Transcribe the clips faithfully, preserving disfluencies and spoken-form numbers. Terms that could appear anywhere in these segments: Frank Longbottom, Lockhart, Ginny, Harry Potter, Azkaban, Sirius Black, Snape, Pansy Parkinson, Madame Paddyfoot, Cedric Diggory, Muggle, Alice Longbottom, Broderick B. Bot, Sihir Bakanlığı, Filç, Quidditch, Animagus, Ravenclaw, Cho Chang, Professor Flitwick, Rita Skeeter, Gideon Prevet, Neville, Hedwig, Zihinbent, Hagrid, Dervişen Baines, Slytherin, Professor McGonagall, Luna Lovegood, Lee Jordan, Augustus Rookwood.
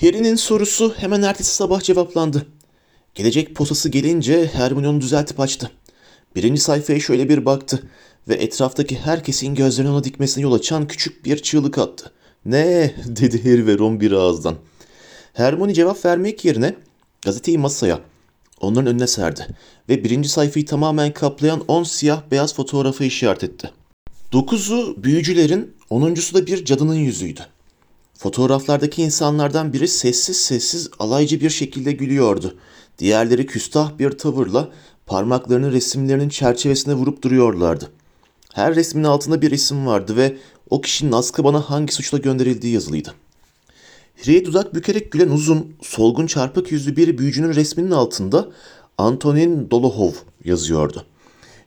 Harry'nin sorusu hemen ertesi sabah cevaplandı. Gelecek posası gelince Hermione düzeltip açtı. Birinci sayfaya şöyle bir baktı ve etraftaki herkesin gözlerini ona dikmesine yol açan küçük bir çığlık attı. "Ne?" dedi Harry ve Ron bir ağızdan. Hermione cevap vermek yerine gazeteyi masaya, onların önüne serdi ve birinci sayfayı tamamen kaplayan on siyah beyaz fotoğrafı işaret etti. Dokuzu büyücülerin, onuncusu da bir cadının yüzüydü. Fotoğraflardaki insanlardan biri sessiz sessiz alaycı bir şekilde gülüyordu. Diğerleri küstah bir tavırla parmaklarını resimlerinin çerçevesine vurup duruyorlardı. Her resmin altında bir isim vardı ve o kişinin Azkaban'a hangi suçla gönderildiği yazılıydı. Harry'e dudak bükerek gülen uzun, solgun çarpık yüzlü bir büyücünün resminin altında Antonin Dolohov yazıyordu.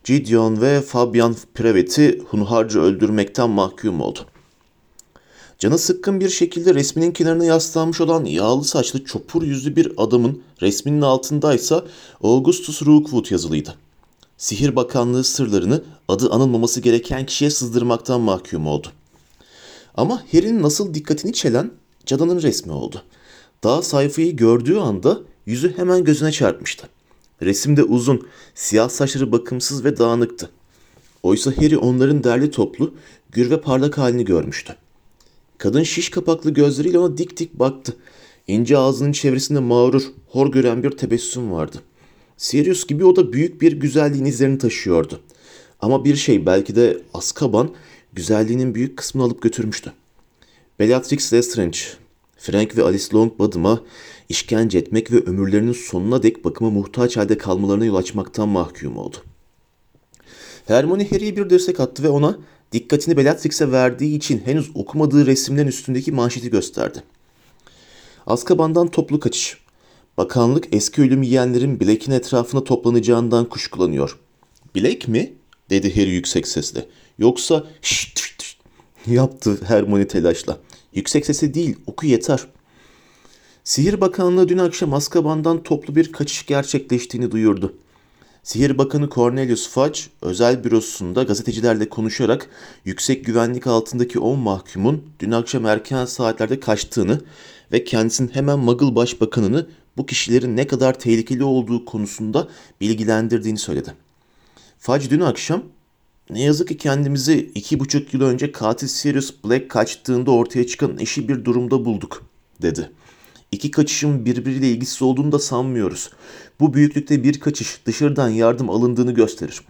Gideon ve Fabian Prevet'i hunharca öldürmekten mahkum oldu. Canı sıkkın bir şekilde resminin kenarına yaslanmış olan yağlı saçlı çopur yüzlü bir adamın resminin altındaysa Augustus Rookwood yazılıydı. Sihir Bakanlığı sırlarını adı anılmaması gereken kişiye sızdırmaktan mahkum oldu. Ama Harry'nin nasıl dikkatini çelen cadının resmi oldu. Daha sayfayı gördüğü anda yüzü hemen gözüne çarpmıştı. Resimde uzun, siyah saçları bakımsız ve dağınıktı. Oysa Harry onların derli toplu, gür ve parlak halini görmüştü. Kadın şiş kapaklı gözleriyle ona dik dik baktı. İnce ağzının çevresinde mağrur, hor gören bir tebessüm vardı. Sirius gibi o da büyük bir güzelliğin izlerini taşıyordu. Ama bir şey, belki de Azkaban güzelliğinin büyük kısmını alıp götürmüştü. Bellatrix Lestrange, Frank ve Alice Longbottom'a işkence etmek ve ömürlerinin sonuna dek bakıma muhtaç halde kalmalarına yol açmaktan mahkum oldu. Hermione Harry'ye bir dirsek attı ve ona dikkatini Bellatrix'e verdiği için henüz okumadığı resimlerin üstündeki manşeti gösterdi. Azkaban'dan toplu kaçış. Bakanlık eski ölüm yiyenlerin Blake'in etrafına toplanacağından kuşkulanıyor. "Blake mi?" dedi Harry yüksek sesle. "Yoksa şşşt şşşt şşşt" yaptı Hermione telaşla. "Yüksek sesi değil, oku yeter." Sihir Bakanlığı dün akşam Azkaban'dan toplu bir kaçış gerçekleştiğini duyurdu. Sihir Bakanı Cornelius Fudge, özel bürosunda gazetecilerle konuşarak yüksek güvenlik altındaki on mahkumun dün akşam erken saatlerde kaçtığını ve kendisinin hemen Muggle Başbakanını bu kişilerin ne kadar tehlikeli olduğu konusunda bilgilendirdiğini söyledi. Fudge dün akşam, "Ne yazık ki kendimizi iki buçuk yıl önce katil Sirius Black kaçtığında ortaya çıkan eşi bir durumda bulduk," dedi. "İki kaçışın birbiriyle ilgisiz olduğunu da sanmıyoruz. Bu büyüklükte bir kaçış dışarıdan yardım alındığını gösterir.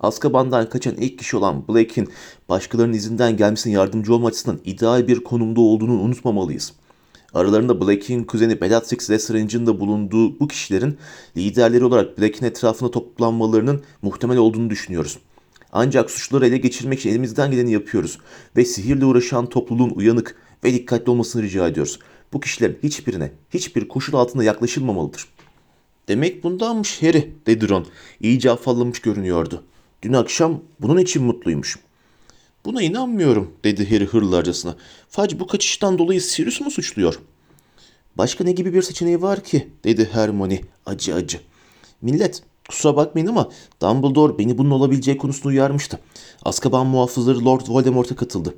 Azkaban'dan kaçan ilk kişi olan Blake'in başkalarının izinden gelmesine yardımcı olma açısından ideal bir konumda olduğunu unutmamalıyız. Aralarında Blake'in kuzeni Bellatrix Lestrange'in de bulunduğu bu kişilerin liderleri olarak Blake'in etrafına toplanmalarının muhtemel olduğunu düşünüyoruz. Ancak suçluları ele geçirmek için elimizden geleni yapıyoruz ve sihirle uğraşan topluluğun uyanık ve dikkatli olmasını rica ediyoruz. Bu kişilerin hiçbirine, hiçbir koşul altında yaklaşılmamalıdır." "Demek bundanmış Harry," dedi Ron. İyice afallamış görünüyordu. "Dün akşam bunun için mutluymuş." "Buna inanmıyorum," dedi Harry hırlarcasına. "Fudge bu kaçıştan dolayı Sirius mu suçluyor?" "Başka ne gibi bir seçeneği var ki?" dedi Hermione acı acı. "Millet, kusura bakmayın ama Dumbledore beni bunun olabileceği konusunda uyarmıştı. Azkaban muhafızları Lord Voldemort'a katıldı."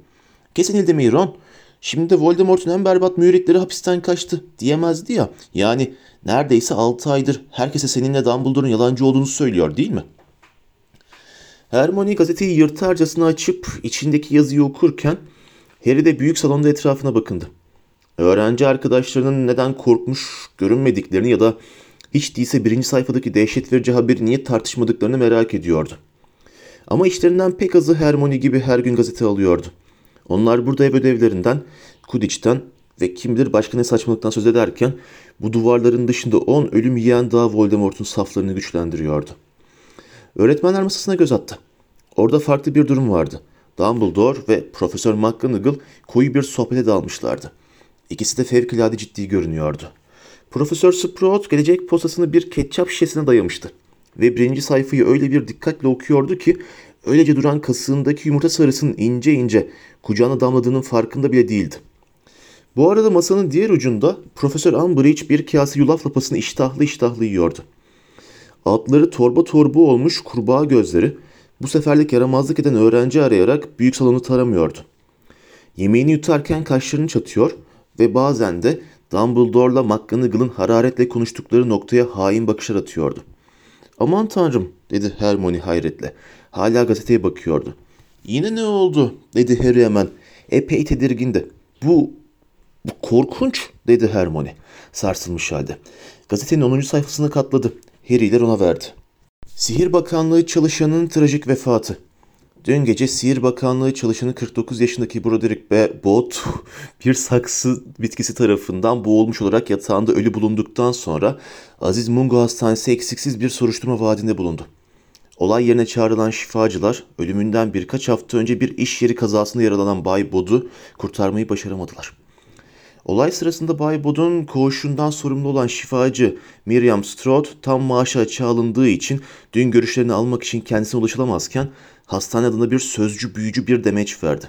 "Kesin il demeyi Ron. Şimdi de Voldemort'un en berbat müritleri hapisten kaçtı diyemezdi ya. Yani neredeyse altı aydır herkese seninle Dumbledore'un yalancı olduğunu söylüyor değil mi?" Hermione gazeteyi yırtarcasına açıp içindeki yazıyı okurken Harry de büyük salonda etrafına bakındı. Öğrenci arkadaşlarının neden korkmuş görünmediklerini ya da hiç değilse birinci sayfadaki dehşet verici haberi niye tartışmadıklarını merak ediyordu. Ama işlerinden pek azı Hermione gibi her gün gazete alıyordu. Onlar burada ev ödevlerinden, Quidditch'ten ve kim bilir başka ne saçmalıktan söz ederken bu duvarların dışında on ölüm yiyen daha Voldemort'un saflarını güçlendiriyordu. Öğretmenler masasına göz attı. Orada farklı bir durum vardı. Dumbledore ve Profesör McGonagall koyu bir sohbete dalmışlardı. İkisi de fevkalade ciddi görünüyordu. Profesör Sprout gelecek posasını bir ketçap şişesine dayamıştı ve birinci sayfayı öyle bir dikkatle okuyordu ki öylece duran kasığındaki yumurta sarısının ince ince kucağına damladığının farkında bile değildi. Bu arada masanın diğer ucunda Profesör Umbridge bir kase yulaf lapasını iştahlı iştahlı yiyordu. Altları torba torba olmuş kurbağa gözleri bu seferlik yaramazlık eden öğrenci arayarak büyük salonu taramıyordu. Yemeğini yutarken kaşlarını çatıyor ve bazen de Dumbledore'la McGonagall'ın hararetle konuştukları noktaya hain bakışlar atıyordu. "Aman tanrım," dedi Hermione hayretle. Hala gazeteye bakıyordu. "Yine ne oldu?" dedi Harry hemen. Epey tedirgindi. Bu, bu korkunç," dedi Hermione sarsılmış halde. Gazetenin onuncu sayfasını katladı. Harry'ler ona verdi. Sihir Bakanlığı çalışanının trajik vefatı. Dün gece Sihir Bakanlığı çalışanı kırk dokuz yaşındaki Broderick B. Bot bir saksı bitkisi tarafından boğulmuş olarak yatağında ölü bulunduktan sonra Aziz Mungo Hastanesi eksiksiz bir soruşturma vaadinde bulundu. Olay yerine çağrılan şifacılar ölümünden birkaç hafta önce bir iş yeri kazasında yaralanan Bay Bod'u kurtarmayı başaramadılar. Olay sırasında Bay Bod'un koğuşundan sorumlu olan şifacı Miriam Stroud tam maaşı açığa alındığı için dün görüşlerini almak için kendisine ulaşılamazken hastane adına bir sözcü büyücü bir demeç verdi.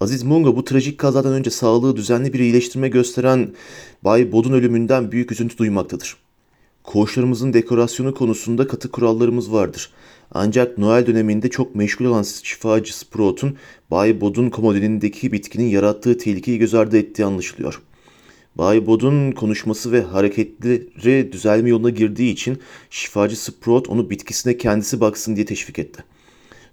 Aziz Mungo bu trajik kazadan önce sağlığı düzenli bir iyileştirme gösteren Bay Bod'un ölümünden büyük üzüntü duymaktadır. Koğuşlarımızın dekorasyonu konusunda katı kurallarımız vardır. Ancak Noel döneminde çok meşgul olan şifacı Sprout'un Bay Bod'un komodinindeki bitkinin yarattığı tehlikeyi göz ardı ettiği anlaşılıyor. Bay Bod'un konuşması ve hareketleri düzelme yoluna girdiği için şifacı Sprout onu bitkisine kendisi baksın diye teşvik etti.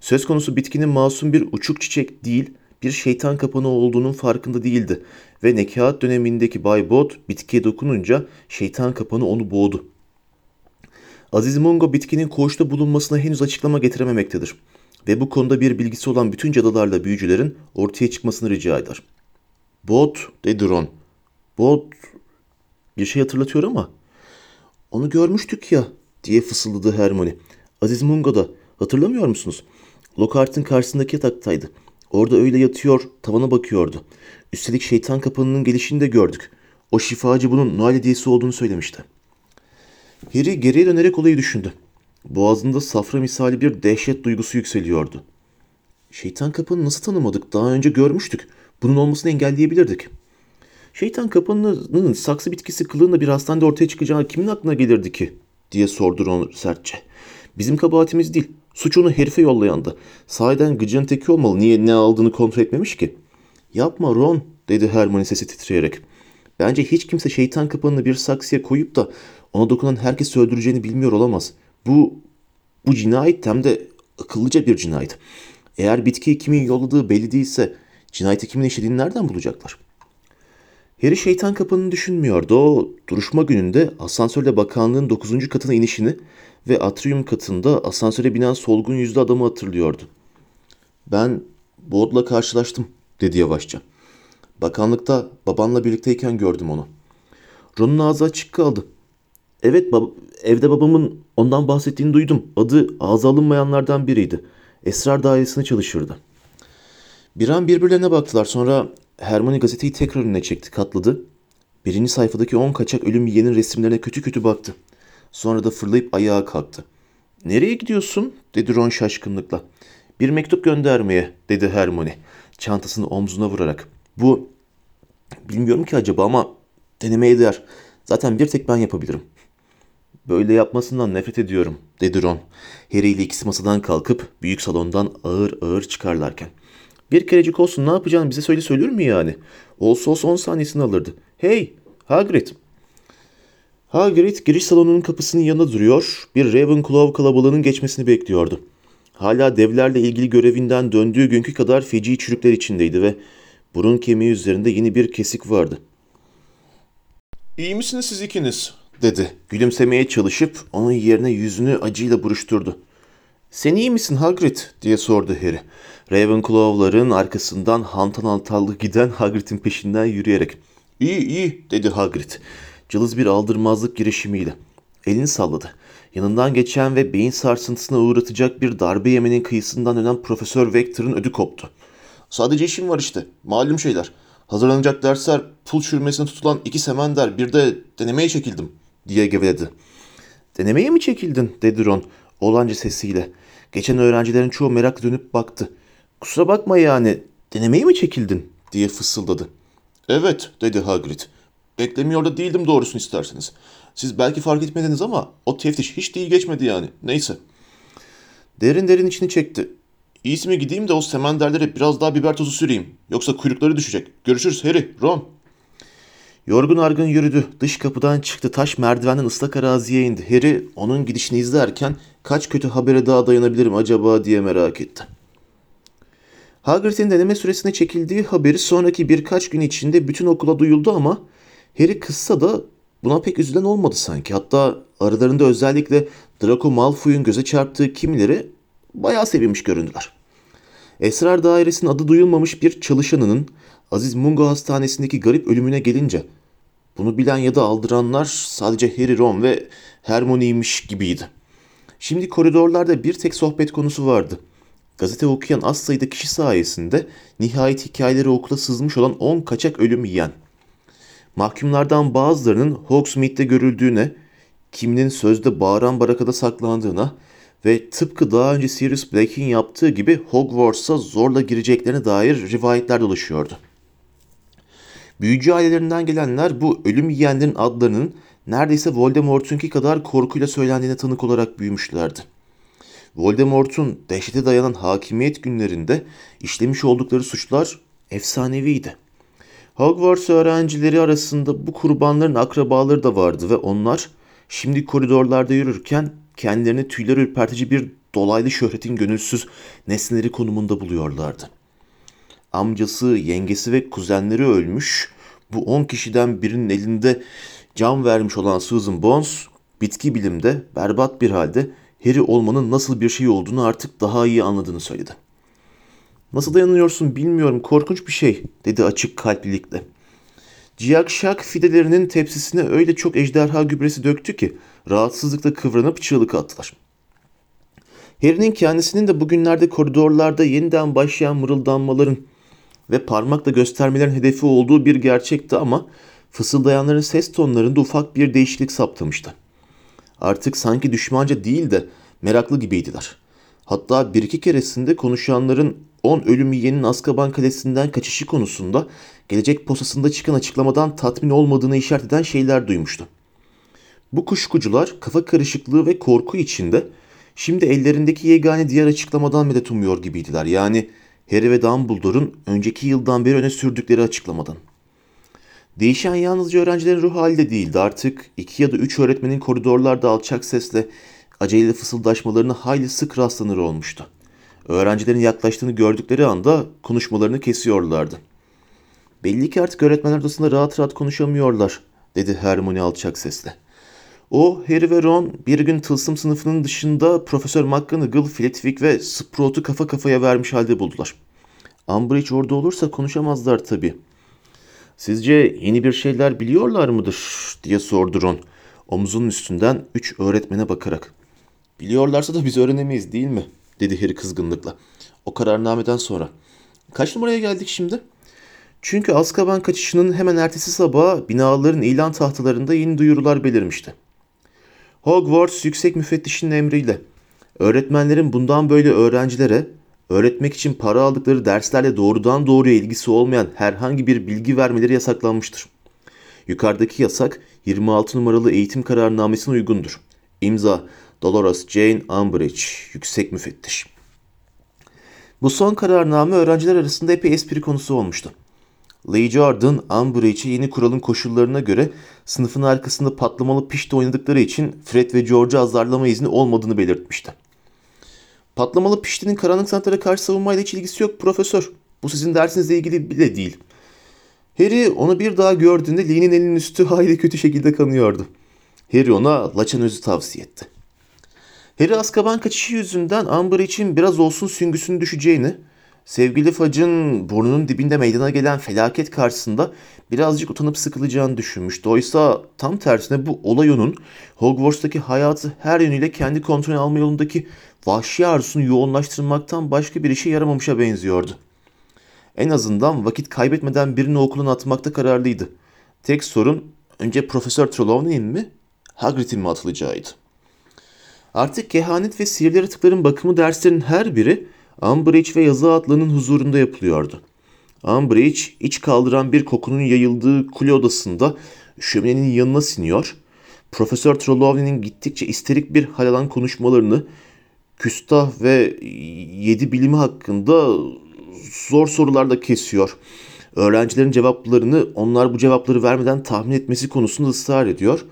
Söz konusu bitkinin masum bir uçuk çiçek değil, bir şeytan kapanı olduğunun farkında değildi ve nekaat dönemindeki Bay Bod bitkiye dokununca şeytan kapanı onu boğdu. Aziz Mungo bitkinin koğuşta bulunmasına henüz açıklama getirememektedir ve bu konuda bir bilgisi olan bütün cadılarla büyücülerin ortaya çıkmasını rica eder. "Bot," dedi Ron. "Bot bir şey hatırlatıyor ama." "Onu görmüştük ya," diye fısıldadı Hermione. "Aziz Mungo da, hatırlamıyor musunuz? Lockhart'ın karşısındaki yataktaydı. Orada öyle yatıyor, tavana bakıyordu. Üstelik şeytan kapanının gelişini de gördük. O şifacı bunun Noel hediyesi olduğunu söylemişti." Harry geriye dönerek olayı düşündü. Boğazında safra misali bir dehşet duygusu yükseliyordu. "Şeytan kapanını nasıl tanımadık? Daha önce görmüştük. Bunun olmasını engelleyebilirdik." "Şeytan kapanının saksı bitkisi kılığında bir hastanede ortaya çıkacağı kimin aklına gelirdi ki?" diye sordu Ron sertçe. "Bizim kabahatimiz değil. Suç onu herife yollayandı. Sahiden gıcığın teki olmalı. Niye ne aldığını kontrol etmemiş ki?" "Yapma Ron," dedi Hermione sesi titreyerek. "Bence hiç kimse şeytan kapanını bir saksıya koyup da ona dokunan herkesi öldüreceğini bilmiyor olamaz. Bu, bu cinayet hem de akıllıca bir cinayet. Eğer bitkiyi kimin yolladığı belli değilse cinayeti kimin işlediğini nereden bulacaklar?" Harry şeytan kapanını düşünmüyordu. O duruşma gününde asansörle bakanlığın dokuzuncu katına inişini ve atrium katında asansöre binen solgun yüzlü adamı hatırlıyordu. "Ben Bod'la karşılaştım," dedi yavaşça. "Bakanlıkta babanla birlikteyken gördüm onu." Ron'un ağzı açık kaldı. "Evet, bab- evde babamın ondan bahsettiğini duydum. Adı ağza alınmayanlardan biriydi. Esrar dairesine çalışırdı." Bir an birbirlerine baktılar. Sonra Hermione gazeteyi tekrar önüne çekti, katladı. Birinci sayfadaki on kaçak ölüm yiyenin resimlerine kötü kötü baktı. Sonra da fırlayıp ayağa kalktı. "Nereye gidiyorsun?" dedi Ron şaşkınlıkla. "Bir mektup göndermeye," dedi Hermione çantasını omzuna vurarak. "Bu, bilmiyorum ki acaba ama denemeye değer. Zaten bir tek ben yapabilirim." "Böyle yapmasından nefret ediyorum," dedi Ron. Harry ile ikisi masadan kalkıp büyük salondan ağır ağır çıkarlarken. "Bir kerecik olsun ne yapacağını bize söyle söylür mü yani? Olsa olsa on saniyesini alırdı. Hey, Hagrid!" Hagrid giriş salonunun kapısının yanında duruyor, bir Ravenclaw kalabalığının geçmesini bekliyordu. Hala devlerle ilgili görevinden döndüğü günkü kadar feci çürükler içindeydi ve burun kemiği üzerinde yeni bir kesik vardı. "İyi misiniz siz ikiniz?" dedi. Gülümsemeye çalışıp onun yerine yüzünü acıyla buruşturdu. "Sen iyi misin Hagrid?" diye sordu Harry. Ravenclaw'ların arkasından hantal hantallı giden Hagrid'in peşinden yürüyerek. "İyi iyi," dedi Hagrid. Cılız bir aldırmazlık girişimiyle. Elini salladı. Yanından geçen ve beyin sarsıntısına uğratacak bir darbe yemenin kıyısından dönen Profesör Vector'ın ödü koptu. "Sadece işim var işte. Malum şeyler. Hazırlanacak dersler, pul çürümesine tutulan iki semender, bir de denemeye çekildim," diye geveledi. "Denemeye mi çekildin?" dedi Ron olanca sesiyle. Geçen öğrencilerin çoğu merakla dönüp baktı. "Kusura bakma yani, denemeye mi çekildin?" diye fısıldadı. "Evet," dedi Hagrid. "Beklemiyor da değildim doğrusunu isterseniz. Siz belki fark etmediniz ama o teftiş hiç değil geçmedi yani. Neyse." Derin derin içini çekti. "İyisi mi gideyim de o semenderlere biraz daha biber tozu süreyim. Yoksa kuyrukları düşecek. Görüşürüz Harry, Ron." Yorgun argın yürüdü. Dış kapıdan çıktı. Taş merdivenden ıslak araziye indi. Harry onun gidişini izlerken kaç kötü habere daha dayanabilirim acaba diye merak etti. Hagrid'in deneme süresine çekildiği haberi sonraki birkaç gün içinde bütün okula duyuldu ama Harry kızsa da buna pek üzülen olmadı sanki. Hatta aralarında özellikle Draco Malfoy'un göze çarptığı kimileri bayağı sevinmiş göründüler. Esrar Dairesi'nin adı duyulmamış bir çalışanının Aziz Mungo Hastanesi'ndeki garip ölümüne gelince bunu bilen ya da aldıranlar sadece Harry, Ron ve Hermione'ymiş gibiydi. Şimdi koridorlarda bir tek sohbet konusu vardı. Gazete okuyan az sayıda kişi sayesinde nihayet hikayeleri okula sızmış olan on kaçak ölüm yiyen, mahkumlardan bazılarının Hogsmeade'de görüldüğüne, kiminin sözde bağıran barakada saklandığına ve tıpkı daha önce Sirius Black'in yaptığı gibi Hogwarts'a zorla gireceklerine dair rivayetler dolaşıyordu. Büyücü ailelerinden gelenler bu ölüm yiyenlerin adlarının neredeyse Voldemort'unki kadar korkuyla söylendiğine tanık olarak büyümüşlerdi. Voldemort'un dehşete dayanan hakimiyet günlerinde işlemiş oldukları suçlar efsaneviydi. Hogwarts öğrencileri arasında bu kurbanların akrabaları da vardı ve onlar şimdi koridorlarda yürürken kendilerini tüyler ürpertici bir dolaylı şöhretin gönülsüz nesneleri konumunda buluyorlardı. Amcası, yengesi ve kuzenleri ölmüş, bu on kişiden birinin elinde can vermiş olan Susan Bones, bitki bilimde berbat bir halde Harry olmanın nasıl bir şey olduğunu artık daha iyi anladığını söyledi. "Nasıl dayanıyorsun bilmiyorum, korkunç bir şey," dedi açık kalplilikle. Ciyak şak fidelerinin tepsisine öyle çok ejderha gübresi döktü ki rahatsızlıkla kıvranıp çığlık attılar. Harry'nin kendisinin de bugünlerde koridorlarda yeniden başlayan mırıldanmaların ve parmakla göstermelerin hedefi olduğu bir gerçekti ama fısıldayanların ses tonlarında ufak bir değişiklik saptamıştı. Artık sanki düşmanca değil de meraklı gibiydiler. Hatta bir iki keresinde konuşanların on ölüm yiyenin Azkaban kalesinden kaçışı konusunda gelecek posasında çıkan açıklamadan tatmin olmadığını işaret eden şeyler duymuştu. Bu kuşkucular kafa karışıklığı ve korku içinde şimdi ellerindeki yegane diğer açıklamadan medet umuyor gibiydiler. Yani Harry ve Dumbledore'un önceki yıldan beri öne sürdükleri açıklamadan. Değişen yalnızca öğrencilerin ruh hali de değildi. Artık iki ya da üç öğretmenin koridorlarda alçak sesle aceleyle fısıldaşmalarına hayli sık rastlanır olmuştu. Öğrencilerin yaklaştığını gördükleri anda konuşmalarını kesiyorlardı. "Belli ki artık öğretmenler odasında rahat rahat konuşamıyorlar," dedi Hermione alçak sesle. O, Harry ve Ron bir gün tılsım sınıfının dışında Profesör McGonagall, Flitwick ve Sprout'u kafa kafaya vermiş halde buldular. Umbridge orada olursa konuşamazlar tabii. "Sizce yeni bir şeyler biliyorlar mıdır?" diye sordu Ron, omzunun üstünden üç öğretmene bakarak. "Biliyorlarsa da biz öğrenemeyiz değil mi?" dedi Harry kızgınlıkla. "O kararnameden sonra. Kaç numaraya geldik şimdi?" Çünkü Azkaban kaçışının hemen ertesi sabahı binaların ilan tahtalarında yeni duyurular belirmişti. Hogwarts yüksek müfettişinin emriyle öğretmenlerin bundan böyle öğrencilere öğretmek için para aldıkları derslerle doğrudan doğruya ilgisi olmayan herhangi bir bilgi vermeleri yasaklanmıştır. Yukarıdaki yasak yirmi altı numaralı eğitim kararnamesine uygundur. İmza Dolores Jane Umbridge, yüksek müfettiş. Bu son kararname öğrenciler arasında epey espri konusu olmuştu. Lee Jordan, Umbridge'e yeni kuralın koşullarına göre sınıfın arkasında patlamalı pişti oynadıkları için Fred ve George'a azarlama izni olmadığını belirtmişti. "Patlamalı piştinin karanlık sanatlara karşı savunmayla hiç ilgisi yok profesör. Bu sizin dersinizle ilgili bile değil." Harry onu bir daha gördüğünde Lee'nin elinin üstü hayli kötü şekilde kanıyordu. Harry ona laçan özü tavsiye etti. Harry Azkaban kaçışı yüzünden Umbridge'in biraz olsun süngüsünü düşeceğini, sevgili Fudge'ın burnunun dibinde meydana gelen felaket karşısında birazcık utanıp sıkılacağını düşünmüştü. Oysa tam tersine bu olay onun Hogwarts'taki hayatı her yönüyle kendi kontrolüne alma yolundaki vahşi arzusunu yoğunlaştırmaktan başka bir işe yaramamışa benziyordu. En azından vakit kaybetmeden birini okuluna atmakta kararlıydı. Tek sorun önce Profesör Trelawney'in mi, Hagrid'in mi atılacağıydı. Artık kehanet ve sihirli yaratıkların bakımı derslerinin her biri Umbridge ve yazı atlanın huzurunda yapılıyordu. Umbridge iç kaldıran bir kokunun yayıldığı kule odasında şöminenin yanına siniyor, Profesör Trelawney'nin gittikçe isterik bir hal alan konuşmalarını, küstah ve yedi bilimi hakkında zor sorularla kesiyor. öğrencilerin cevaplarını onlar bu cevapları vermeden tahmin etmesi konusunda ısrar ediyor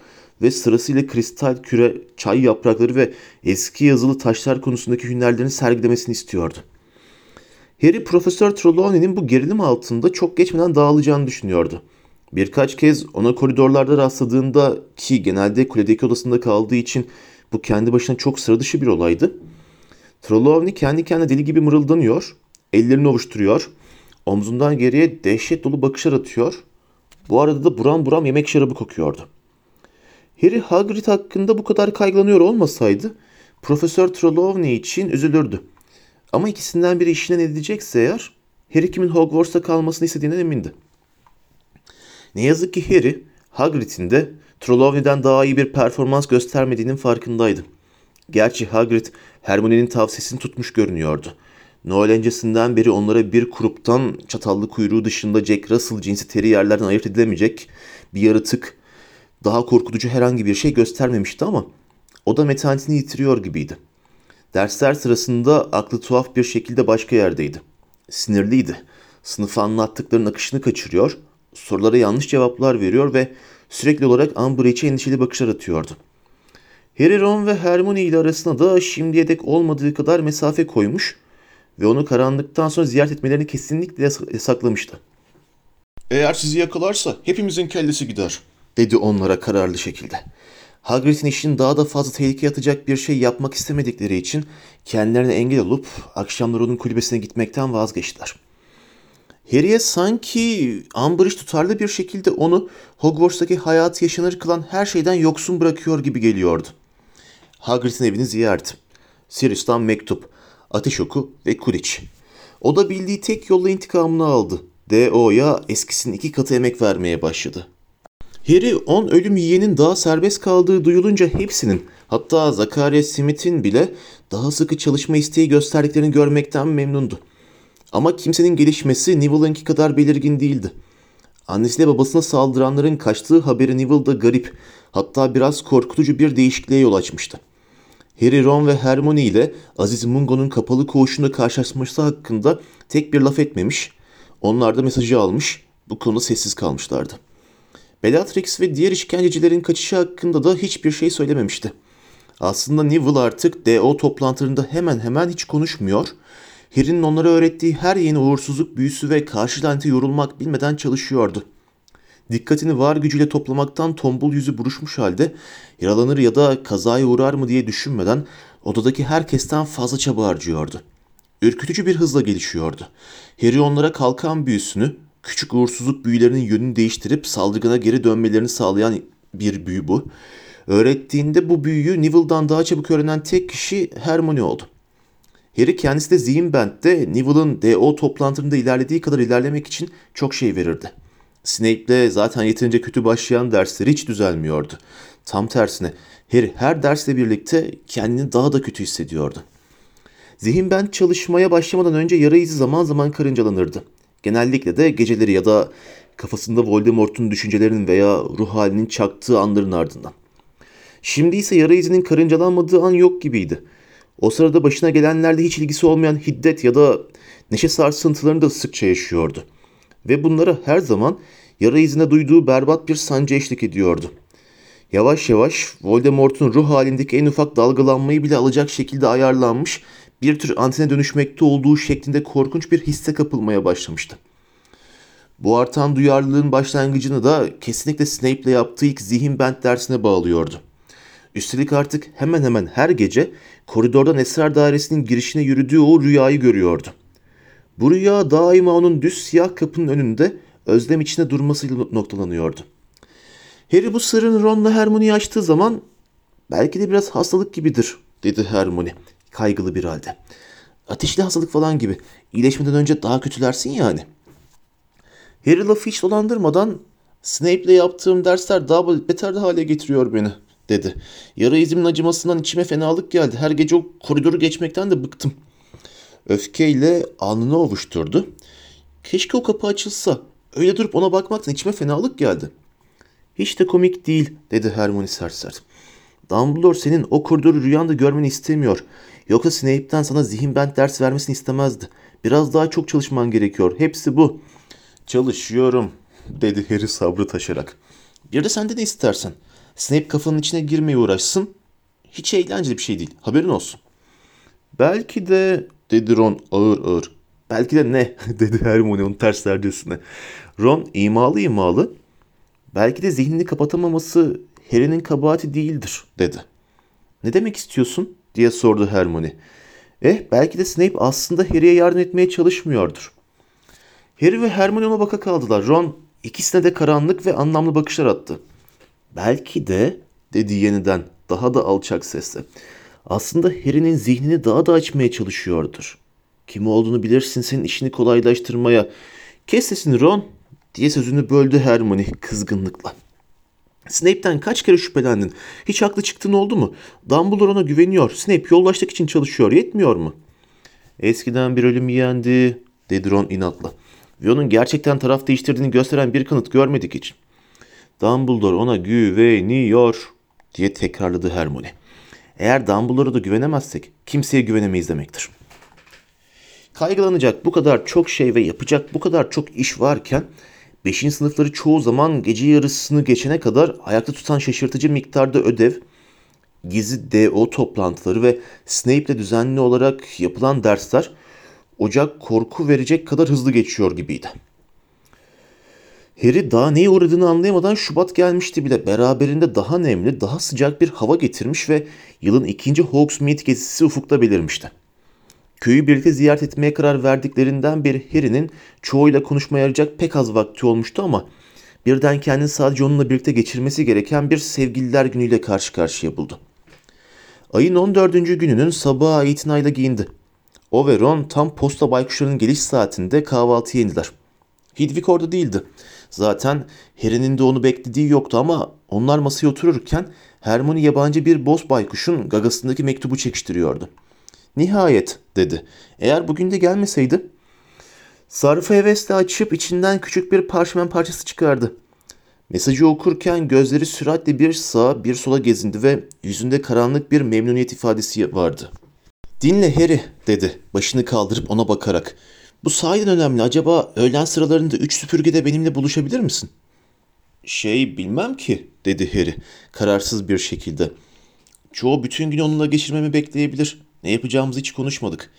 ve sırasıyla kristal küre, çay yaprakları ve eski yazılı taşlar konusundaki hünerlerini sergilemesini istiyordu. Harry, Profesör Trelawney'nin bu gerilim altında çok geçmeden dağılacağını düşünüyordu. Birkaç kez ona koridorlarda rastladığında, ki genelde kuledeki odasında kaldığı için bu kendi başına çok sıra dışı bir olaydı, Trelawney kendi kendine deli gibi mırıldanıyor, ellerini ovuşturuyor, omzundan geriye dehşet dolu bakışlar atıyor. Bu arada da buram buram yemek şarabı kokuyordu. Harry, Hagrid hakkında bu kadar kaygılanıyor olmasaydı Profesör Trelawney için üzülürdü. Ama ikisinden biri işine ne edecekse eğer, Harry kimin Hogwarts'ta kalmasını istediğinden emindi. Ne yazık ki Harry, Hagrid'in de Trelawney'den daha iyi bir performans göstermediğinin farkındaydı. Gerçi Hagrid, Hermione'nin tavsiyesini tutmuş görünüyordu. Noel öncesinden beri onlara bir gruptan çatallı kuyruğu dışında Jack Russell cinsi terrierlerden ayırt edilemeyecek bir yaratık, daha korkutucu herhangi bir şey göstermemişti ama o da metanetini yitiriyor gibiydi. Dersler sırasında aklı tuhaf bir şekilde başka yerdeydi. Sinirliydi. Sınıfa anlattıklarının akışını kaçırıyor, sorulara yanlış cevaplar veriyor ve sürekli olarak Umbridge'e endişeli bakışlar atıyordu. Harry, Ron ve Hermione ile arasına da şimdiye dek olmadığı kadar mesafe koymuş ve onu karanlıktan sonra ziyaret etmelerini kesinlikle yasaklamıştı. "Eğer sizi yakalarsa hepimizin kellesi gider," dedi onlara kararlı şekilde. Hagrid'in işini daha da fazla tehlikeye atacak bir şey yapmak istemedikleri için kendilerine engel olup akşamları onun kulübesine gitmekten vazgeçtiler. Harry'e sanki Umbridge tutarlı bir şekilde onu Hogwarts'taki hayatı yaşanır kılan her şeyden yoksun bırakıyor gibi geliyordu. Hagrid'in evini ziyaret, Sirius'tan mektup, ateş oku ve Quidditch. O da bildiği tek yolla intikamını aldı. D O'ya eskisinin iki katı emek vermeye başladı. Harry, on ölüm yiyenin daha serbest kaldığı duyulunca hepsinin, hatta Zakaria Smith'in bile daha sıkı çalışma isteği gösterdiklerini görmekten memnundu. Ama kimsenin gelişmesi Neville'ınki kadar belirgin değildi. Annesiyle babasına saldıranların kaçtığı haberi Neville'da garip, hatta biraz korkutucu bir değişikliğe yol açmıştı. Harry, Ron ve Hermione ile Aziz Mungo'nun kapalı koğuşunda karşılaşması hakkında tek bir laf etmemiş, onlar da mesajı almış, bu konuda sessiz kalmışlardı. Bellatrix ve diğer işkencecilerin kaçışı hakkında da hiçbir şey söylememişti. Aslında Neville artık D O toplantılarında hemen hemen hiç konuşmuyor, Harry'nin onlara öğrettiği her yeni uğursuzluk büyüsü ve karşı lanete yorulmak bilmeden çalışıyordu. Dikkatini var gücüyle toplamaktan tombul yüzü buruşmuş halde yaralanır ya da kazaya uğrar mı diye düşünmeden odadaki herkesten fazla çaba harcıyordu. Ürkütücü bir hızla gelişiyordu. Harry onlara kalkan büyüsünü, küçük uğursuzluk büyülerinin yönünü değiştirip saldırgana geri dönmelerini sağlayan bir büyü bu. Öğrettiğinde bu büyüyü Neville'dan daha çabuk öğrenen tek kişi Hermione oldu. Harry kendisi de Zihinbent'te Neville'ın D O toplantısında ilerlediği kadar ilerlemek için çok şey verirdi. Snape'le zaten yeterince kötü başlayan dersleri hiç düzelmiyordu. Tam tersine Harry her dersle birlikte kendini daha da kötü hissediyordu. Zihinbent çalışmaya başlamadan önce yara izi zaman zaman karıncalanırdı. Genellikle de geceleri ya da kafasında Voldemort'un düşüncelerinin veya ruh halinin çaktığı anların ardından. Şimdi ise yara izinin karıncalanmadığı an yok gibiydi. O sırada başına gelenlerle hiç ilgisi olmayan hiddet ya da neşe sarsıntılarını da sıkça yaşıyordu. Ve bunlara her zaman yara izine duyduğu berbat bir sancı eşlik ediyordu. Yavaş yavaş Voldemort'un ruh halindeki en ufak dalgalanmayı bile alacak şekilde ayarlanmış, bir tür antene dönüşmekte olduğu şeklinde korkunç bir hisse kapılmaya başlamıştı. Bu artan duyarlılığın başlangıcını da kesinlikle Snape'le yaptığı ilk Zihinbent dersine bağlıyordu. Üstelik artık hemen hemen her gece koridordan esrar dairesinin girişine yürüdüğü o rüyayı görüyordu. Bu rüya daima onun düz siyah kapının önünde özlem içinde durmasıyla noktalanıyordu. Harry bu sırrın Ron'la Hermione'yi açtığı zaman "Belki de biraz hastalık gibidir," dedi Hermione kaygılı bir halde. "Ateşli hastalık falan gibi. İyileşmeden önce daha kötülersin yani." Harry lafı hiç dolandırmadan "Snape'le yaptığım dersler daha beter hale getiriyor beni," dedi. "Yara izimin acımasından içime fenalık geldi. Her gece o koridoru geçmekten de bıktım." Öfkeyle alnını ovuşturdu. "Keşke o kapı açılsa. Öyle durup ona bakmaktan içime fenalık geldi." "Hiç de komik değil," dedi Hermione sert sert. "Dumbledore senin o koridoru rüyanda görmeni istemiyor. Yoksa Snape'den sana Zihinbent ders vermesini istemezdi. Biraz daha çok çalışman gerekiyor. Hepsi bu. "Çalışıyorum," dedi Harry sabrı taşarak. "Bir de sen de istersen. Snape kafanın içine girmeye uğraşsın. Hiç eğlenceli bir şey değil. Haberin olsun." "Belki de," dedi Ron ağır ağır. "Belki de ne?" dedi Hermione onun ters tercesine. Ron imalı imalı, "Belki de zihnini kapatamaması Harry'nin kabahati değildir," dedi. "Ne demek istiyorsun?" diye sordu Hermione. "Eh, belki de Snape aslında Harry'e yardım etmeye çalışmıyordur." Harry ve Hermione ona baka kaldılar. Ron ikisine de karanlık ve anlamlı bakışlar attı. "Belki de," dedi yeniden daha da alçak sesle, "aslında Harry'nin zihnini daha da açmaya çalışıyordur. Kim olduğunu bilirsin, senin işini kolaylaştırmaya..." "Kes sesini Ron," diye sözünü böldü Hermione kızgınlıkla. "Snape'den kaç kere şüphelendin? Hiç haklı çıktığın oldu mu? Dumbledore ona güveniyor. Snape yoldaşlık için çalışıyor. Yetmiyor mu?" "Eskiden bir ölüm yendi," dedi Ron inatla. "Ve onun gerçekten taraf değiştirdiğini gösteren bir kanıt görmedik hiç." "Dumbledore ona güveniyor," diye tekrarladı Hermione. "Eğer Dumbledore'a da güvenemezsek kimseye güvenemeyiz demektir." Kaygılanacak bu kadar çok şey ve yapacak bu kadar çok iş varken beşinci sınıfları çoğu zaman gece yarısını geçene kadar ayakta tutan şaşırtıcı miktarda ödev, gizli D O toplantıları ve Snape'le düzenli olarak yapılan dersler Ocak korku verecek kadar hızlı geçiyor gibiydi. Harry daha neye uğradığını anlayamadan Şubat gelmişti bile. Beraberinde daha nemli, daha sıcak bir hava getirmiş ve yılın ikinci Hogsmeade gezisi ufukta belirmişti. Köyü birlikte ziyaret etmeye karar verdiklerinden beri Harry'nin çoğuyla konuşmaya yarayacak pek az vakti olmuştu ama birden kendini sadece onunla birlikte geçirmesi gereken bir sevgililer günüyle karşı karşıya buldu. Ayın on dördüncü gününün sabahı itinayla giyindi. O ve Ron tam posta baykuşlarının geliş saatinde kahvaltıya indiler. Hedwig orada değildi. Zaten Harry'nin de onu beklediği yoktu ama onlar masaya otururken Hermione yabancı bir boz baykuşun gagasındaki mektubu çekiştiriyordu. "Nihayet," dedi. "Eğer bugün de gelmeseydi..." Zarfı hevesle açıp içinden küçük bir parşömen parçası çıkardı. Mesajı okurken gözleri süratle bir sağa bir sola gezindi ve yüzünde karanlık bir memnuniyet ifadesi vardı. "Dinle Harry," dedi başını kaldırıp ona bakarak. "Bu sahiden önemli. Acaba öğlen sıralarında üç süpürgede benimle buluşabilir misin?" "Şey bilmem ki," dedi Harry kararsız bir şekilde. "Çoğu bütün gün onunla geçirmemi bekleyebilir. Ne yapacağımızı hiç konuşmadık."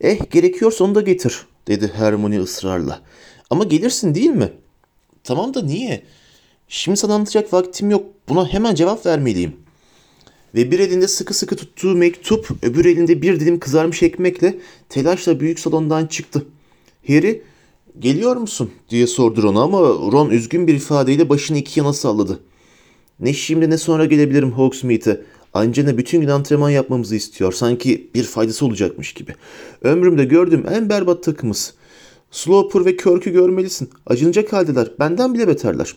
"Eh, gerekiyorsa onu da getir," dedi Hermione ısrarla. "Ama gelirsin değil mi?" "Tamam da niye? Şimdi sana anlatacak vaktim yok. Buna hemen cevap vermeliyim." Ve bir elinde sıkı sıkı tuttuğu mektup, öbür elinde bir dilim kızarmış ekmekle telaşla büyük salondan çıktı. Harry, "Geliyor musun?" diye sordu Ron'a ama Ron üzgün bir ifadeyle başını iki yana salladı. "Ne şimdi ne sonra gelebilirim Hogsmeade'e. Anca bütün gün antrenman yapmamızı istiyor. Sanki bir faydası olacakmış gibi. Ömrümde gördüğüm en berbat takımız. Sloper ve Körk'ü görmelisin. Acınacak haldeler. Benden bile beterler."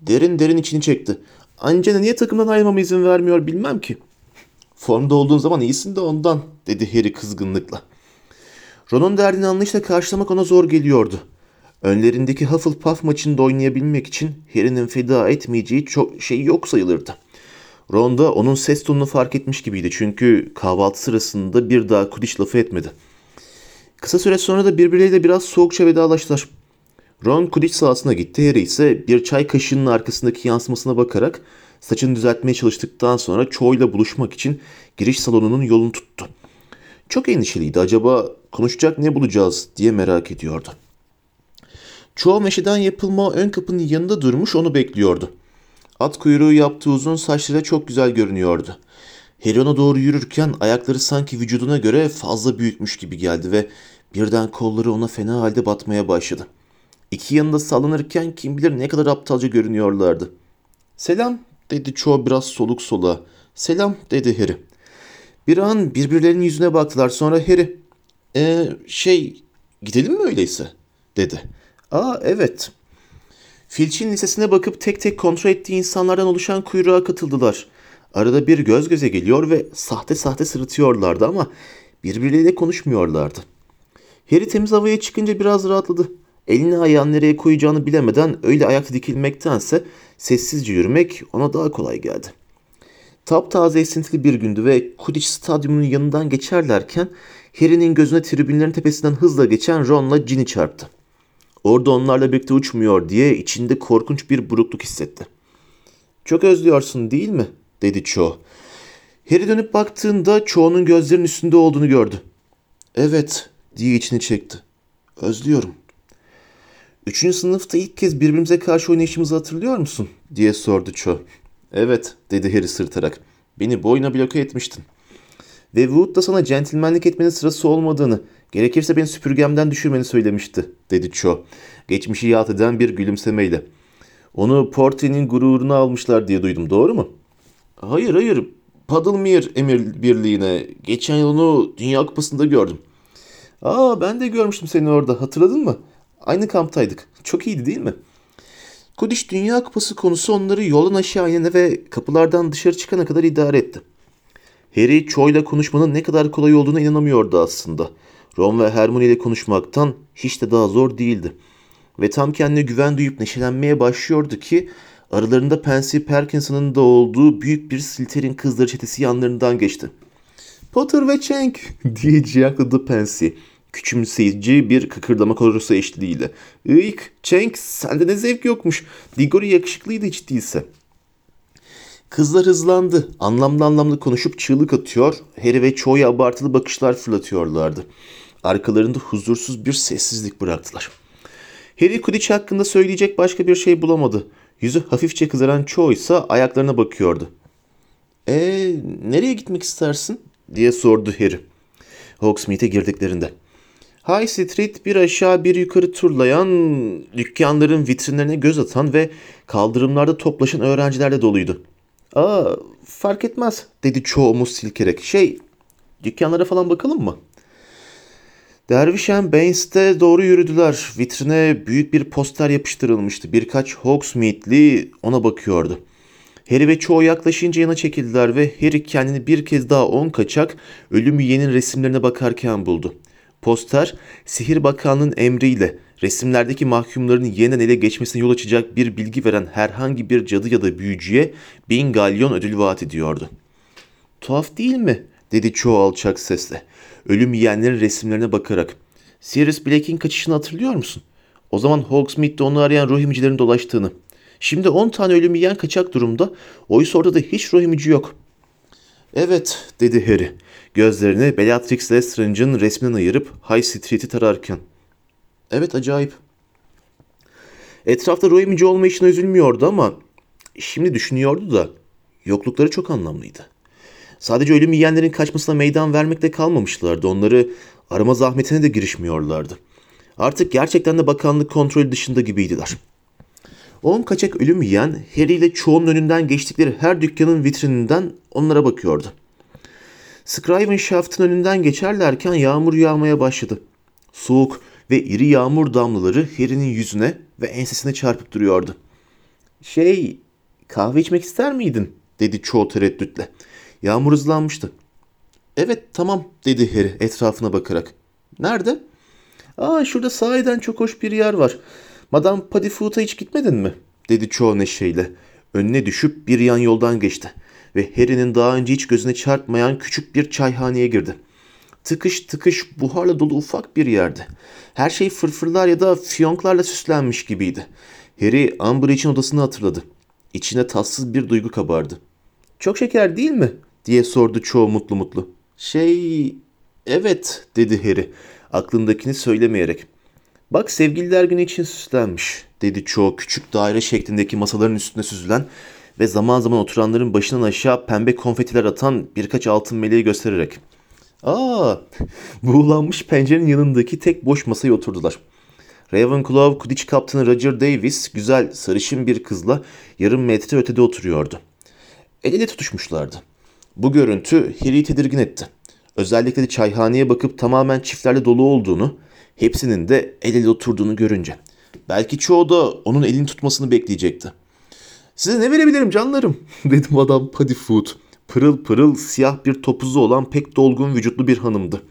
Derin derin içini çekti. "Anca niye takımdan ayrılmama izin vermiyor bilmem ki." "Formda olduğun zaman iyisin de ondan," dedi Harry kızgınlıkla. Ron'un derdini anlayışla karşılamak ona zor geliyordu. Önlerindeki Hufflepuff maçında oynayabilmek için Harry'nin feda etmeyeceği çok şey yok sayılırdı. Ron da onun ses tonunu fark etmiş gibiydi çünkü kahvaltı sırasında bir daha Quidditch lafı etmedi. Kısa süre sonra da birbirleriyle biraz soğukça vedalaştılar. Ron Quidditch sahasına gitti, Harry ise bir çay kaşığının arkasındaki yansımasına bakarak saçını düzeltmeye çalıştıktan sonra Cho'yla buluşmak için giriş salonunun yolunu tuttu. Çok endişeliydi, acaba konuşacak ne bulacağız diye merak ediyordu. Cho meşeden yapılma ön kapının yanında durmuş onu bekliyordu. At kuyruğu yaptığı uzun saçları çok güzel görünüyordu. Harry ona doğru yürürken ayakları sanki vücuduna göre fazla büyükmüş gibi geldi ve birden kolları ona fena halde batmaya başladı. İki yanında sallanırken kim bilir ne kadar aptalca görünüyorlardı. "Selam," dedi Cho biraz soluk soluğa. "Selam," dedi Harry. Bir an birbirlerinin yüzüne baktılar, sonra Harry, ee, şey gidelim mi öyleyse?" dedi. "Aa evet." Filç'in lisesine bakıp tek tek kontrol ettiği insanlardan oluşan kuyruğa katıldılar. Arada bir göz göze geliyor ve sahte sahte sırıtıyorlardı ama birbirleriyle konuşmuyorlardı. Harry temiz havaya çıkınca biraz rahatladı. Elini ayağını nereye koyacağını bilemeden öyle ayakta dikilmektense sessizce yürümek ona daha kolay geldi. Taptaze esintili bir gündü ve Quidditch stadyumunun yanından geçerlerken Harry'nin gözüne tribünlerin tepesinden hızla geçen Ron'la Ginny çarptı. Orada onlarla birlikte uçmuyor diye içinde korkunç bir burukluk hissetti. "Çok özlüyorsun değil mi?" dedi Cho. Harry dönüp baktığında Cho'nun gözlerinin üstünde olduğunu gördü. "Evet," diye içini çekti. "Özlüyorum." "Üçüncü sınıfta ilk kez birbirimize karşı oynayışımızı hatırlıyor musun?" diye sordu Cho. "Evet," dedi Harry sırıtarak. "Beni boyuna bloke etmiştin. Ve Wood da sana centilmenlik etmenin sırası olmadığını, gerekirse beni süpürgemden düşürmeni söylemişti," dedi Cho, geçmişi yad eden bir gülümsemeyle. "Onu Porte'nin gururuna almışlar diye duydum, doğru mu?" "Hayır, hayır. Puddlemere Emir Birliği'ne. Geçen yıl onu Dünya Kupası'nda gördüm." "Aa, ben de görmüştüm seni orada. Hatırladın mı? Aynı kamptaydık. Çok iyiydi değil mi?" Quidditch Dünya Kupası konusu onları yolun aşağı inene ve kapılardan dışarı çıkana kadar idare etti. Harry, Cho'yla konuşmanın ne kadar kolay olduğuna inanamıyordu aslında. Ron ve Hermione ile konuşmaktan hiç de daha zor değildi. Ve tam kendine güven duyup neşelenmeye başlıyordu ki aralarında Pansy Parkinson'ın da olduğu büyük bir Slytherin kızları çetesi yanlarından geçti. "Potter ve Chang" diye ciyakladı Pansy, küçümseyici bir kıkırdama korosu eşliğiyle. "Iyk, Chang, sende ne zevk yokmuş. Diggory yakışıklıydı hiç değilse." Kızlar hızlandı. Anlamlı anlamlı konuşup çığlık atıyor, Harry ve Cho'ya abartılı bakışlar fırlatıyorlardı. Arkalarında huzursuz bir sessizlik bıraktılar. Harry Quidditch hakkında söyleyecek başka bir şey bulamadı. Yüzü hafifçe kızaran Cho ise ayaklarına bakıyordu. "Eee nereye gitmek istersin?" diye sordu Harry Hogsmeade'e girdiklerinde. High Street bir aşağı bir yukarı turlayan, dükkanların vitrinlerine göz atan ve kaldırımlarda toplaşan öğrencilerle doluydu. "Aa, fark etmez," dedi Cho omuz silkerek. "Şey, dükkanlara falan bakalım mı?" Dervişen Baines'te doğru yürüdüler. Vitrine büyük bir poster yapıştırılmıştı. Birkaç Hogsmeade'li ona bakıyordu. Harry ve Cho yaklaşınca yana çekildiler ve Harry kendini bir kez daha on kaçak ölümü yenin resimlerine bakarken buldu. Poster, Sihir Bakanlığı'nın emriyle resimlerdeki mahkumların yeniden ele geçmesine yol açacak bir bilgi veren herhangi bir cadı ya da büyücüye bin galyon ödül vaat ediyordu. "Tuhaf değil mi?" dedi Cho alçak sesle, ölüm yiyenlerin resimlerine bakarak. "Sirius Black'in kaçışını hatırlıyor musun? O zaman Hogsmeade'de onu arayan ruh emicilerin dolaştığını. Şimdi on tane ölüm yiyen kaçak durumda, oysa orada da hiç ruh emici yok." "Evet," dedi Harry, gözlerini Bellatrix Lestrange'ın resminden ayırıp High Street'i tararken. "Evet, acayip." Etrafta ruh emici olmayışına üzülmüyordu ama şimdi düşünüyordu da yoklukları çok anlamlıydı. Sadece ölüm yiyenlerin kaçmasına meydan vermekle kalmamışlardı. Onları arama zahmetine de girişmiyorlardı. Artık gerçekten de bakanlık kontrolü dışında gibiydiler. On kaçak ölüm yiyen Harry ile Cho'nun önünden geçtikleri her dükkanın vitrininden onlara bakıyordu. Scrivenshaft'ın önünden geçerlerken yağmur yağmaya başladı. Soğuk ve iri yağmur damlaları Harry'nin yüzüne ve ensesine çarpıp duruyordu. "Şey, kahve içmek ister miydin?" dedi Cho tereddütle. Yağmur hızlanmıştı. "Evet, tamam," dedi Harry etrafına bakarak. "Nerede?" "Aa, şurada sahiden çok hoş bir yer var. Madame Paddyfoot'a hiç gitmedin mi?" dedi Cho neşeyle. Önüne düşüp bir yan yoldan geçti ve Harry'nin daha önce hiç gözüne çarpmayan küçük bir çayhaneye girdi. Tıkış tıkış buharla dolu ufak bir yerdi. Her şey fırfırlar ya da fiyonklarla süslenmiş gibiydi. Harry Umbridge'in odasını hatırladı. İçine tatsız bir duygu kabardı. "Çok şeker değil mi?" diye sordu Cho mutlu mutlu. "Şey, evet," dedi Harry aklındakini söylemeyerek. "Bak, sevgililer günü için süslenmiş," dedi Cho küçük daire şeklindeki masaların üstüne süzülen ve zaman zaman oturanların başından aşağı pembe konfetiler atan birkaç altın meleği göstererek. Aa, buğulanmış pencerenin yanındaki tek boş masaya oturdular. Ravenclaw Quidditch kaptanı Roger Davies güzel sarışın bir kızla yarım metre ötede oturuyordu. El ele tutuşmuşlardı. Bu görüntü Harry'i tedirgin etti. Özellikle de çayhaneye bakıp tamamen çiftlerle dolu olduğunu, hepsinin de el ele oturduğunu görünce. Belki çoğu da onun elini tutmasını bekleyecekti. "Size ne verebilirim canlarım?" dedi Madame Paddyfoot. Pırıl pırıl siyah bir topuzu olan pek dolgun vücutlu bir hanımdı.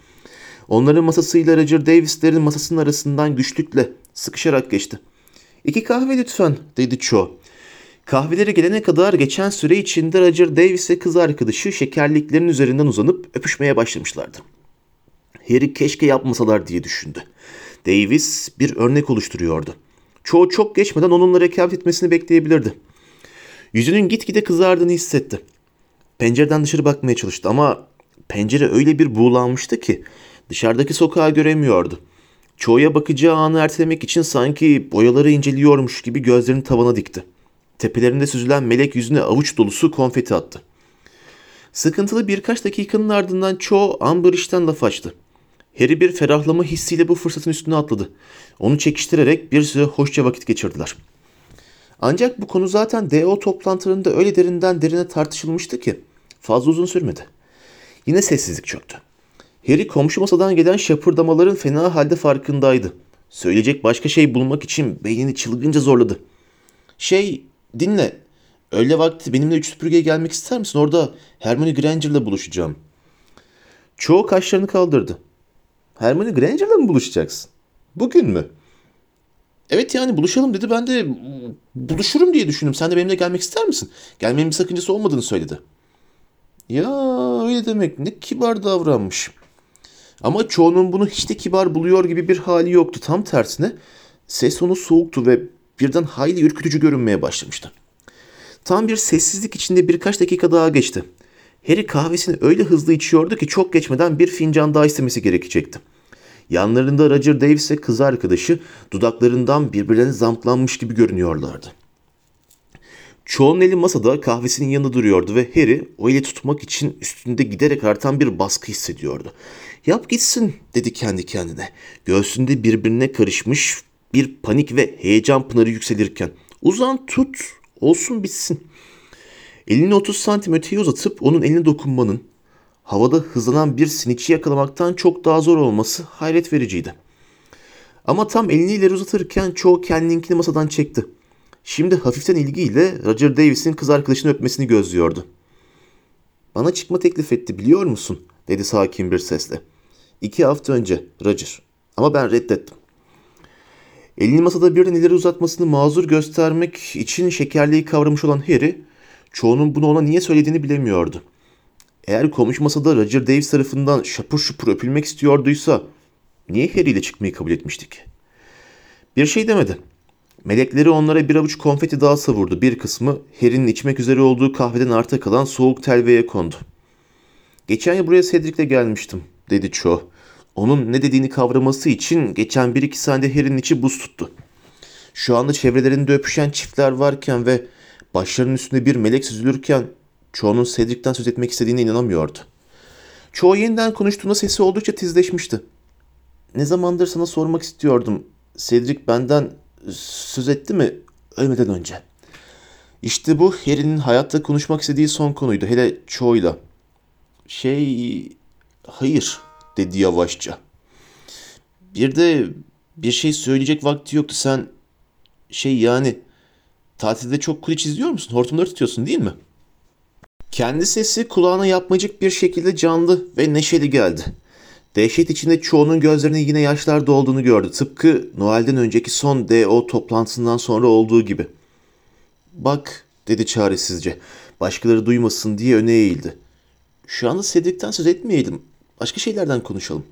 Onların masasıyla Roger Davies'lerin masasının arasından güçlükle sıkışarak geçti. "İki kahve lütfen," dedi Cho. Kahvelere gelene kadar geçen süre içinde Roger Davies ve kız arkadaşı şekerliklerin üzerinden uzanıp öpüşmeye başlamışlardı. Harry keşke yapmasalar diye düşündü. Davies bir örnek oluşturuyordu. Çoğu çok geçmeden onunla rekabet etmesini bekleyebilirdi. Yüzünün gitgide kızardığını hissetti. Pencereden dışarı bakmaya çalıştı ama pencere öyle bir buğulanmıştı ki dışarıdaki sokağı göremiyordu. Çoğuya bakacağı anı ertelemek için sanki boyaları inceliyormuş gibi gözlerini tavana dikti. Tepelerinde süzülen melek yüzüne avuç dolusu konfeti attı. Sıkıntılı birkaç dakikanın ardından Cho Umbridge'den laf açtı. Harry bir ferahlama hissiyle bu fırsatın üstüne atladı. Onu çekiştirerek bir süre hoşça vakit geçirdiler. Ancak bu konu zaten D O toplantılarında öyle derinden derine tartışılmıştı ki fazla uzun sürmedi. Yine sessizlik çöktü. Harry komşu masadan gelen şapırdamaların fena halde farkındaydı. Söyleyecek başka şey bulmak için beynini çılgınca zorladı. Şey, dinle. Öğle vakti benimle üç süpürgeye gelmek ister misin? Orada Hermione Granger'la buluşacağım. Çoğu kaşlarını kaldırdı. Hermione Granger'la mı buluşacaksın? Bugün mü? Evet yani buluşalım dedi. Ben de buluşurum diye düşündüm. Sen de benimle gelmek ister misin? Gelmemin bir sakıncası olmadığını söyledi. Ya öyle demek. Ne kibar davranmış. Ama çoğunun bunu hiç de kibar buluyor gibi bir hali yoktu. Tam tersine ses tonu soğuktu ve birden hayli ürkütücü görünmeye başlamıştı. Tam bir sessizlik içinde birkaç dakika daha geçti. Harry kahvesini öyle hızlı içiyordu ki çok geçmeden bir fincan daha istemesi gerekecekti. Yanlarında Roger Davies ve kız arkadaşı dudaklarından birbirlerine zamplanmış gibi görünüyorlardı. Çoğunun eli masada kahvesinin yanında duruyordu ve Harry o eli tutmak için üstünde giderek artan bir baskı hissediyordu. "Yap gitsin," dedi kendi kendine. Göğsünde birbirine karışmış bir panik ve heyecan pınarı yükselirken. "Uzan tut, olsun bitsin." Elini otuz santim öteye uzatıp onun eline dokunmanın havada hızlanan bir sinikçi yakalamaktan çok daha zor olması hayret vericiydi. Ama tam elini ileri uzatırken çoğu kendininkini masadan çekti. Şimdi hafiften ilgiyle Roger Davies'in kız arkadaşını öpmesini gözlüyordu. "Bana çıkma teklif etti biliyor musun?" dedi sakin bir sesle. "İki hafta önce Roger ama ben reddettim." Elini masada birden ileri uzatmasını mazur göstermek için şekerliği kavramış olan Harry, çoğunun bunu ona niye söylediğini bilemiyordu. Eğer komşu masada Roger Davies tarafından şapur şupur öpülmek istiyorduysa niye Harry ile çıkmayı kabul etmiştik? Bir şey demedi. Melekleri onlara bir avuç konfeti daha savurdu. Bir kısmı Harry'nin içmek üzere olduğu kahveden arta kalan soğuk telveye kondu. "Geçen yıl buraya Cedric'le gelmiştim," dedi Cho. Onun ne dediğini kavraması için geçen bir iki saniyede Harry'nin içi buz tuttu. Şu anda çevrelerinde öpüşen çiftler varken ve başlarının üstünde bir melek süzülürken Cho'nun Cedric'ten söz etmek istediğine inanamıyordu. Cho yeniden konuştuğunda sesi oldukça tizleşmişti. "Ne zamandır sana sormak istiyordum. Cedric benden söz etti mi ölmeden önce?" İşte bu Harry'nin hayatta konuşmak istediği son konuydu. Hele Cho'yla. "Şey... Hayır," dedi yavaşça. "Bir de bir şey söyleyecek vakti yoktu. Sen şey yani tatilde çok Quidditch izliyor musun? Hortumları tutuyorsun değil mi?" Kendi sesi kulağına yapmacık bir şekilde canlı ve neşeli geldi. Dehşet içinde çoğunun gözlerine yine yaşlar dolduğunu gördü. Tıpkı Noel'den önceki son D O toplantısından sonra olduğu gibi. "Bak," dedi çaresizce. Başkaları duymasın diye öne eğildi. "Şu anda Cedric'ten söz etmeyelim. Başka şeylerden konuşalım."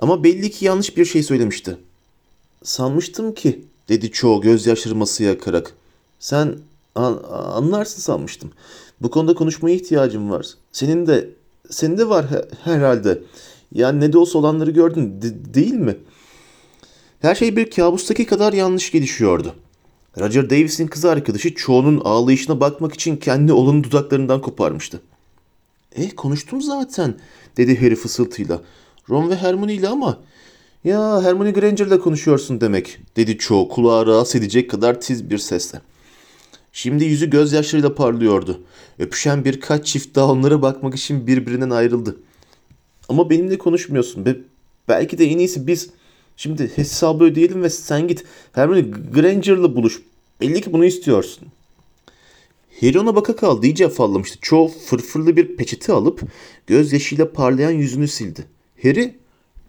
Ama belli ki yanlış bir şey söylemişti. "Sanmıştım ki," dedi Cho gözyaşları masaya akarak. "Sen an- anlarsın sanmıştım. Bu konuda konuşmaya ihtiyacım var. Senin de senin de var he- herhalde. Yani ne de olsa olanları gördün de- değil mi?" Her şey bir kabustaki kadar yanlış gelişiyordu. Roger Davies'in kız arkadaşı Cho'nun ağlayışına bakmak için kendi olanı dudaklarından koparmıştı. "E konuştum zaten," dedi Harry fısıltıyla. "Ron ve Hermione ile ama." "Ya Hermione Granger ile konuşuyorsun demek," dedi Cho kulağı rahatsız edecek kadar tiz bir sesle. Şimdi yüzü gözyaşlarıyla parlıyordu. Öpüşen birkaç çift daha onlara bakmak için birbirinden ayrıldı. "Ama benimle konuşmuyorsun. Be- belki de en iyisi biz şimdi hesabı ödeyelim ve sen git Hermione Granger ile buluş. Belli ki bunu istiyorsun." Harry ona baka kaldı. İyice afallamıştı. Cho fırfırlı bir peçete alıp gözyaşıyla parlayan yüzünü sildi. Harry,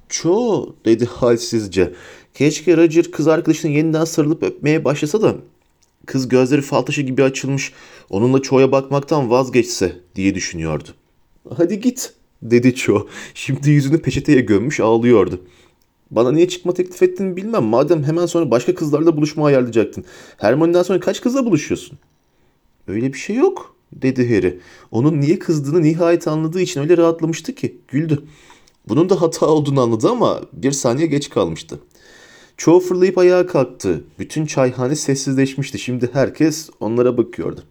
"Cho," dedi halsizce. Keşke Roger kız arkadaşına yeniden sarılıp öpmeye başlasa da kız gözleri fal taşı gibi açılmış, onunla Cho'ya bakmaktan vazgeçse diye düşünüyordu. "Hadi git," dedi Cho. Şimdi yüzünü peçeteye gömmüş ağlıyordu. Bana niye çıkma teklif ettiğini bilmem. Madem hemen sonra başka kızlarla buluşma ayarlayacaktın. Hermione'den sonra kaç kızla buluşuyorsun? Öyle bir şey yok, dedi Harry. Onun niye kızdığını nihayet anladığı için öyle rahatlamıştı ki. Güldü. Bunun da hata olduğunu anladı ama bir saniye geç kalmıştı. Çoğu fırlayıp ayağa kalktı. Bütün çayhane sessizleşmişti. Şimdi herkes onlara bakıyordu.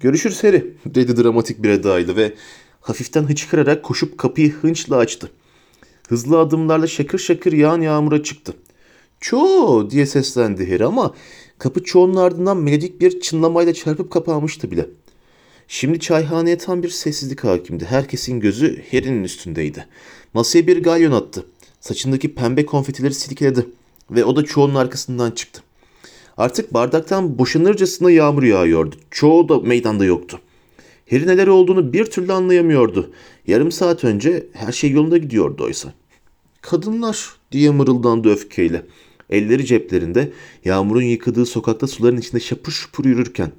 Görüşürüz Harry, dedi dramatik bir edayla ve hafiften hıçkırarak koşup kapıyı hınçla açtı. Hızlı adımlarla şakır şakır yağan yağmura çıktı. Cho diye seslendi Harry ama kapı Cho'nun ardından melodik bir çınlamayla çarpıp kapanmıştı bile. Şimdi çayhaneye tam bir sessizlik hakimdi. Herkesin gözü Harry'nin üstündeydi. Masaya bir galyon attı. Saçındaki pembe konfetileri silkeledi ve o da Cho'nun arkasından çıktı. Artık bardaktan boşanırcasına yağmur yağıyordu. Cho da meydanda yoktu. Harry neler olduğunu bir türlü anlayamıyordu. Yarım saat önce her şey yolunda gidiyordu oysa. Kadınlar diye mırıldandı öfkeyle. Elleri ceplerinde yağmurun yıkadığı sokakta suların içinde şapur şupur yürürken.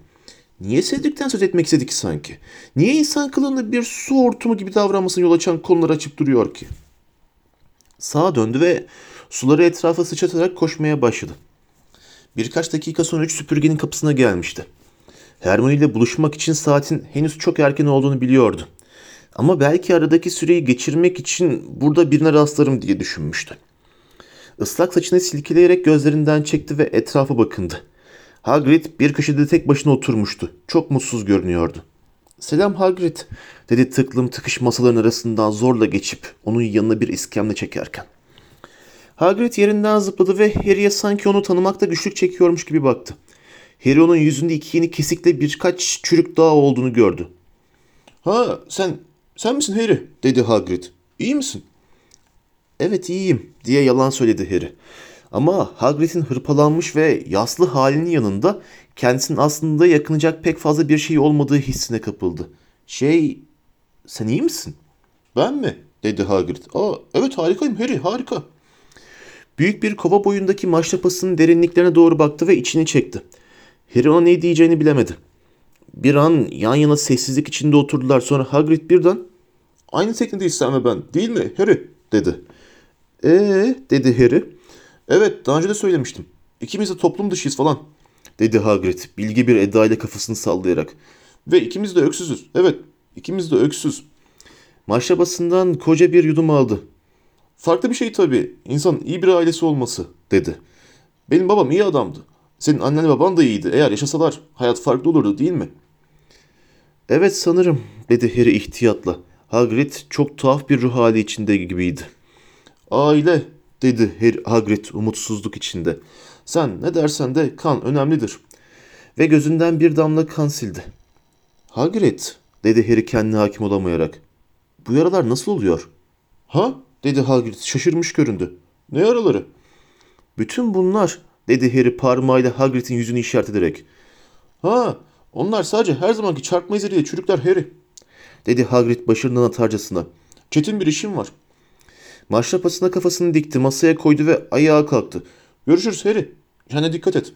Niye Cedric'ten söz etmek istedi ki sanki? Niye insan kılığında bir su hortumu gibi davranmasına yol açan konuları açıp duruyor ki? Sağa döndü ve suları etrafa sıçratarak koşmaya başladı. Birkaç dakika sonra üç süpürgenin kapısına gelmişti. Hermione ile buluşmak için saatin henüz çok erken olduğunu biliyordu. Ama belki aradaki süreyi geçirmek için burada birine rastlarım diye düşünmüştü. Islak saçını silkeleyerek gözlerinden çekti ve etrafa bakındı. Hagrid bir köşede tek başına oturmuştu. Çok mutsuz görünüyordu. ''Selam Hagrid'' dedi tıklım tıkış masaların arasından zorla geçip onun yanına bir iskemle çekerken. Hagrid yerinden zıpladı ve Harry'e sanki onu tanımakta güçlük çekiyormuş gibi baktı. Harry onun yüzünde iki yeni kesikle birkaç çürük daha olduğunu gördü. ''Ha sen, sen misin Harry?'' dedi Hagrid. ''İyi misin?'' ''Evet iyiyim'' diye yalan söyledi Harry. Ama Hagrid'in hırpalanmış ve yaslı halinin yanında kendisinin aslında yakınacak pek fazla bir şey olmadığı hissine kapıldı. ''Şey, sen iyi misin?'' ''Ben mi?'' dedi Hagrid. ''Aa evet harikayım Harry, harika.'' Büyük bir kova boyundaki maşrapasının derinliklerine doğru baktı ve içini çekti. Harry ona ne diyeceğini bilemedi. Bir an yan yana sessizlik içinde oturdular. Sonra Hagrid birden ''Aynı teknedeyiz senle ben, değil mi Harry?'' dedi. ''Ee?'' dedi Harry. ''Evet, daha önce de söylemiştim. İkimiz de toplum dışıyız falan.'' dedi Hagrid bilge bir edayla kafasını sallayarak. ''Ve ikimiz de öksüzüz. Evet, ikimiz de öksüz.'' Maşrabasından koca bir yudum aldı. ''Farklı bir şey tabii. İnsanın iyi bir ailesi olması.'' dedi. ''Benim babam iyi adamdı. Senin annen baban da iyiydi. Eğer yaşasalar hayat farklı olurdu değil mi?'' ''Evet sanırım.'' dedi Harry ihtiyatla. Hagrid çok tuhaf bir ruh hali içinde gibiydi. ''Aile.'' dedi Harry, Hagrid umutsuzluk içinde. ''Sen ne dersen de kan önemlidir.'' Ve gözünden bir damla kan sildi. ''Hagrid'' dedi Harry kendine hakim olamayarak. ''Bu yaralar nasıl oluyor?'' ''Ha?'' dedi Hagrid şaşırmış göründü. ''Ne yaraları?'' ''Bütün bunlar'' dedi Harry parmağıyla Hagrid'in yüzünü işaret ederek. ''Ha, onlar sadece her zamanki çarpma izleriyle çürükler Harry'' dedi Hagrid başından atarcasına. ''Çetin bir işim var.'' Maşrapasına kafasını dikti, masaya koydu ve ayağa kalktı. ''Görüşürüz Harry, kendine dikkat et.''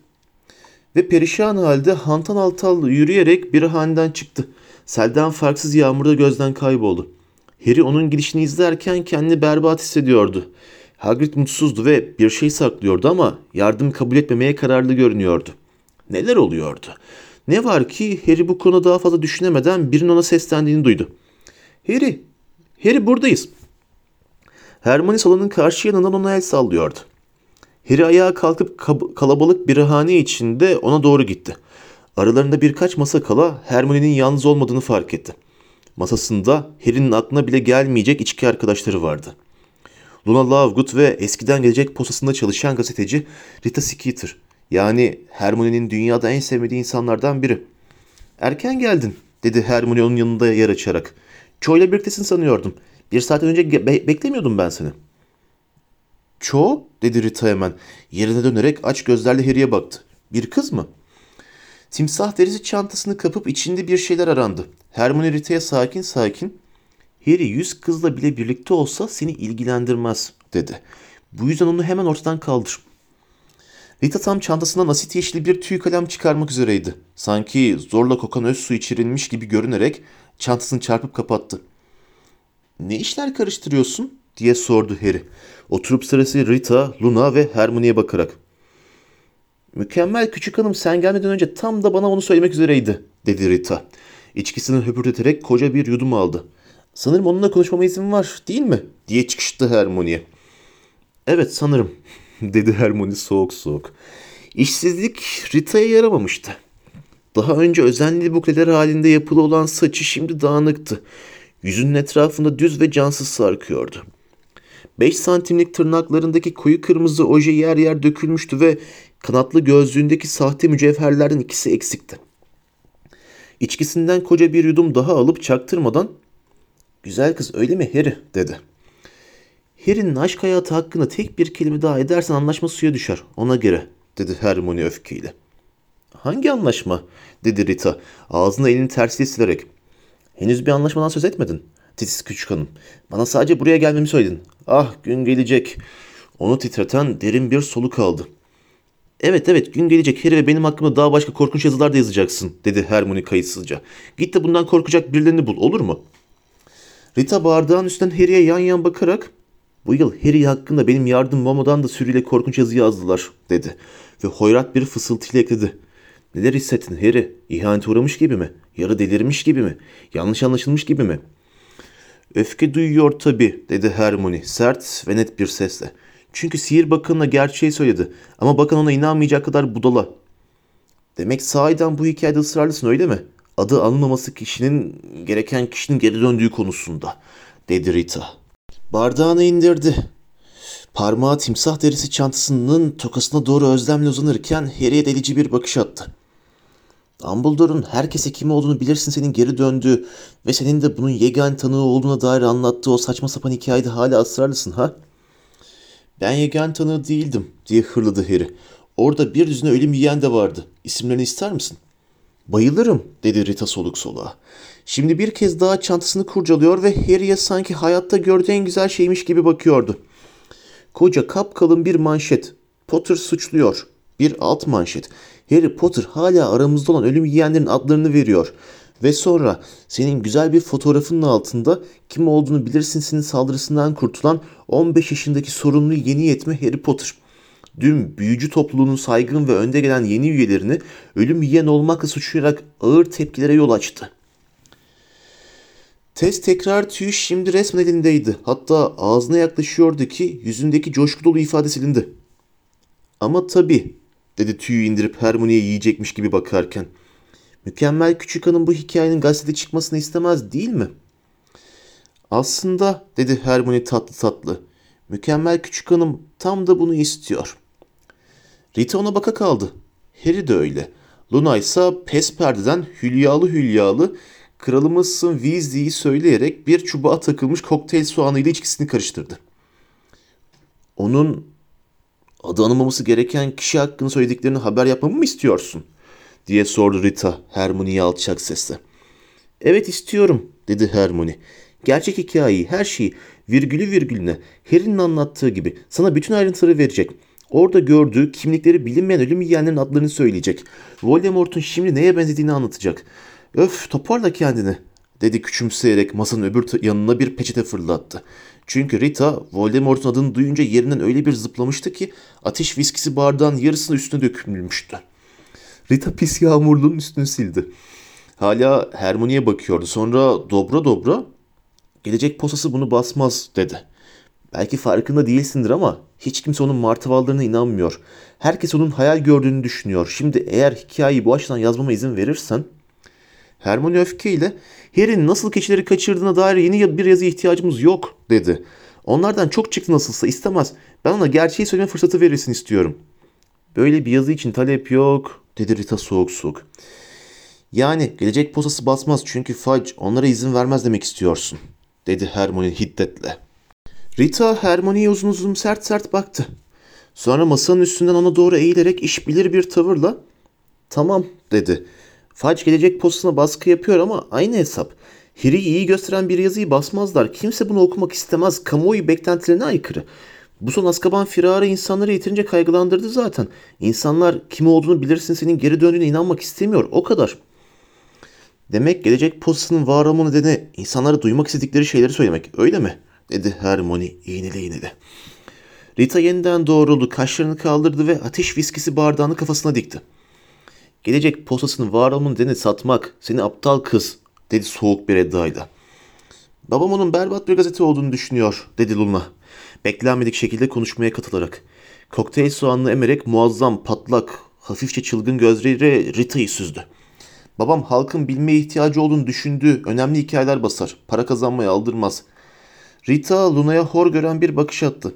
Ve perişan halde hantal hantal yürüyerek bir haneden çıktı. Selden farksız yağmurda gözden kayboldu. Harry onun gidişini izlerken kendini berbat hissediyordu. Hagrid mutsuzdu ve bir şey saklıyordu ama yardım kabul etmemeye kararlı görünüyordu. Neler oluyordu? Ne var ki Harry bu konuda daha fazla düşünemeden birinin ona seslendiğini duydu. ''Harry, Harry buradayız.'' Hermione salonun karşı yanından ona el sallıyordu. Harry ayağa kalkıp kab- kalabalık bir hane içinde ona doğru gitti. Aralarında birkaç masa kala Hermione'nin yalnız olmadığını fark etti. Masasında Harry'nin aklına bile gelmeyecek içki arkadaşları vardı. Luna Lovegood ve eskiden gelecek postasında çalışan gazeteci Rita Skeeter, yani Hermione'nin dünyada en sevmediği insanlardan biri. "Erken geldin," dedi Hermione onun yanında yer açarak. "Cho ile birliktesin sanıyordum. Bir saat önce be- beklemiyordum ben seni." "Cho?" dedi Rita hemen. Yerine dönerek aç gözlerle Harry'e baktı. "Bir kız mı?" Timsah derisi çantasını kapıp içinde bir şeyler arandı. Hermione Rita'ya sakin sakin "Harry yüz kızla bile birlikte olsa seni ilgilendirmez," dedi. "Bu yüzden onu hemen ortadan kaldır." Rita tam çantasından asit yeşili bir tüy kalem çıkarmak üzereydi. Sanki zorla kokan öz su içirilmiş gibi görünerek çantasını çarpıp kapattı. "Ne işler karıştırıyorsun?" diye sordu Harry. Oturup sırası Rita, Luna ve Hermione'ye bakarak. Mükemmel küçük hanım, sen gelmeden önce tam da bana onu söylemek üzereydi, dedi Rita. İçkisini höpürteterek koca bir yudum aldı. Sanırım onunla konuşmama izin var, değil mi? Diye çıkıştı Hermione'ye. Evet sanırım, dedi Hermione soğuk soğuk. İşsizlik Rita'ya yaramamıştı. Daha önce özenli bukleler halinde yapılı olan saçı şimdi dağınıktı. Yüzünün etrafında düz ve cansız sarkıyordu. Beş santimlik tırnaklarındaki koyu kırmızı oje yer yer dökülmüştü ve kanatlı gözlüğündeki sahte mücevherlerden ikisi eksikti. İçkisinden koca bir yudum daha alıp çaktırmadan ''Güzel kız öyle mi Harry?'' dedi. ''Harry'nin aşk hayatı hakkında tek bir kelime daha edersen anlaşma suya düşer ona göre'' dedi Hermione öfkeyle. ''Hangi anlaşma?'' dedi Rita ağzına elini tersiyle silerek. ''Henüz bir anlaşmadan söz etmedin. Titiz küçük hanım. Bana sadece buraya gelmemi söyledin. Ah gün gelecek.'' Onu titreten derin bir soluk aldı. ''Evet evet gün gelecek Harry ve benim hakkımda daha başka korkunç yazılar da yazacaksın'' dedi Hermione kayıtsızca. ''Git de bundan korkacak birilerini bul olur mu?'' Rita bardağın üstünden Harry'e yan yan bakarak ''Bu yıl Harry hakkında benim yardım olmadan da sürüyle korkunç yazı yazdılar'' dedi ve hoyrat bir fısıltıyla ekledi. ''Neler hissettin Harry? İhanete uğramış gibi mi? Yarı delirmiş gibi mi? Yanlış anlaşılmış gibi mi?'' ''Öfke duyuyor tabii'' dedi Hermione sert ve net bir sesle. ''Çünkü Sihir Bakanı'na gerçeği söyledi ama bakan ona inanmayacak kadar budala.'' ''Demek sahiden bu hikayede ısrarlısın öyle mi? Adı anılmaması kişinin gereken kişinin geri döndüğü konusunda'' dedi Rita. Bardağını indirdi. Parmağı timsah derisi çantasının tokasına doğru özlemle uzanırken Harry'e delici bir bakış attı. Dumbledore'un herkese kim olduğunu bilirsin senin geri döndüğü ve senin de bunun yegane tanığı olduğuna dair anlattığı o saçma sapan hikayede hala ısrarlısın ha? Ben yegane tanığı değildim diye hırladı Harry. Orada bir düzine ölüm yiyen de vardı. İsimlerini ister misin? Bayılırım dedi Rita soluk soluğa. Şimdi bir kez daha çantasını kurcalıyor ve Harry'e sanki hayatta gördüğü en güzel şeymiş gibi bakıyordu. Koca kapkalın bir manşet. Potter suçluyor. Bir alt manşet. Harry Potter hala aramızda olan ölüm yiyenlerin adlarını veriyor. Ve sonra senin güzel bir fotoğrafının altında kim olduğunu bilirsin senin saldırısından kurtulan on beş yaşındaki sorunlu yeni yetme Harry Potter. Dün büyücü topluluğunun saygın ve önde gelen yeni üyelerini ölüm yiyen olmakla suçlayarak ağır tepkilere yol açtı. Tez tekrar tüyü şimdi resmen elindeydi. Hatta ağzına yaklaşıyordu ki yüzündeki coşku dolu ifade silindi. Ama tabii dedi tüyü indirip Hermione'ye yiyecekmiş gibi bakarken. Mükemmel küçük hanım bu hikayenin gazetede çıkmasını istemez değil mi? Aslında dedi Hermione tatlı tatlı. Mükemmel küçük hanım tam da bunu istiyor. Rita ona baka kaldı. Harry de öyle. Luna ise pes perdeden hülyalı hülyalı kralımızın Weasley'i söyleyerek bir çubuğa takılmış kokteyl soğanıyla içkisini karıştırdı. Onun adı anılmaması gereken kişi hakkında söylediklerini haber yapmamı mı istiyorsun? Diye sordu Rita Hermione'ye alçak sesle. Evet istiyorum dedi Hermione. Gerçek hikayeyi, her şeyi, virgülü virgülüne, Harry'nin anlattığı gibi sana bütün ayrıntıları verecek. Orada gördüğü kimlikleri bilinmeyen ölüm yiyenlerin adlarını söyleyecek. Voldemort'un şimdi neye benzediğini anlatacak. Öf toparla kendini dedi küçümseyerek masanın öbür yanına bir peçete fırlattı. Çünkü Rita Voldemort'un adını duyunca yerinden öyle bir zıplamıştı ki ateş viskisi bardağın yarısını üstüne dökülmüştü. Rita pis yağmurluğun üstünü sildi. Hala Hermione'ye bakıyordu. Sonra dobra dobra gelecek posası bunu basmaz dedi. Belki farkında değilsindir ama hiç kimse onun martıvallarına inanmıyor. Herkes onun hayal gördüğünü düşünüyor. Şimdi eğer hikayeyi bu açıdan yazmama izin verirsen... Hermione öfkeyle Harry'nin nasıl keçileri kaçırdığına dair yeni bir yazıya ihtiyacımız yok dedi. Onlardan çok çıktı nasılsa istemez. Ben ona gerçeği söyleme fırsatı verirsin istiyorum. Böyle bir yazı için talep yok dedi Rita soğuk soğuk. Yani gelecek posası basmaz çünkü Fudge onlara izin vermez demek istiyorsun dedi Hermione hiddetle. Rita Hermione'ye uzun uzun sert sert baktı. Sonra masanın üstünden ona doğru eğilerek işbilir bir tavırla tamam dedi. Fudge gelecek posasına baskı yapıyor ama aynı hesap. Harry'i iyi gösteren bir yazıyı basmazlar. Kimse bunu okumak istemez. Kamuoyu beklentilerine aykırı. Bu son Azkaban firarı insanları yeterince kaygılandırdı zaten. İnsanlar kim olduğunu bilirsin senin geri döndüğüne inanmak istemiyor. O kadar. Demek gelecek posasının var olma nedeni insanlara duymak istedikleri şeyleri söylemek. Öyle mi? dedi Hermione iğneli iğneli. Rita yeniden doğruldu, kaşlarını kaldırdı ve ateş viskisi bardağını kafasına dikti. Gelecek posasını var olmanın dene satmak, seni aptal kız, dedi soğuk bir edayla. Babam onun berbat bir gazete olduğunu düşünüyor, dedi Luna. Beklenmedik şekilde konuşmaya katılarak. Kokteyl soğanını emerek muazzam, patlak, hafifçe çılgın gözleriyle Rita'yı süzdü. Babam halkın bilmeye ihtiyacı olduğunu düşündüğü önemli hikayeler basar, para kazanmaya aldırmaz. Rita, Luna'ya hor gören bir bakış attı.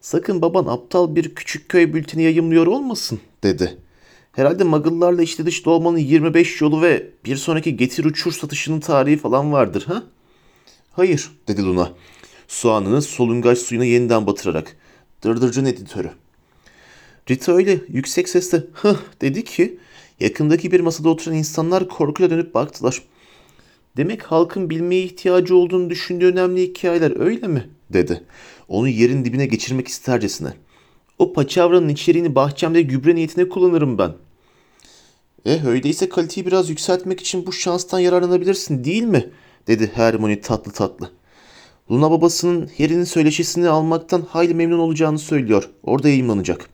Sakın baban aptal bir küçük köy bülteni yayımlıyor olmasın, dedi. Herhalde muggle'larla içli dışlı olmanın yirmi beş yolu ve bir sonraki getir uçur satışının tarihi falan vardır, ha? Hayır, dedi Luna, soğanını solungaç suyuna yeniden batırarak. Dırdırcın editörü. Rita öyle yüksek sesle hıh dedi ki, yakındaki bir masada oturan insanlar korkuyla dönüp baktılar. Demek halkın bilmeye ihtiyacı olduğunu düşündüğü önemli hikayeler öyle mi? Dedi. Onu yerin dibine geçirmek istercesine. O paçavranın içeriğini bahçemde gübre niyetine kullanırım ben. Eh öyleyse kaliteyi biraz yükseltmek için bu şanstan yararlanabilirsin değil mi? Dedi Hermione tatlı tatlı. Luna babasının Harry'nin söyleşisini almaktan hayli memnun olacağını söylüyor. Orada yayınlanacak.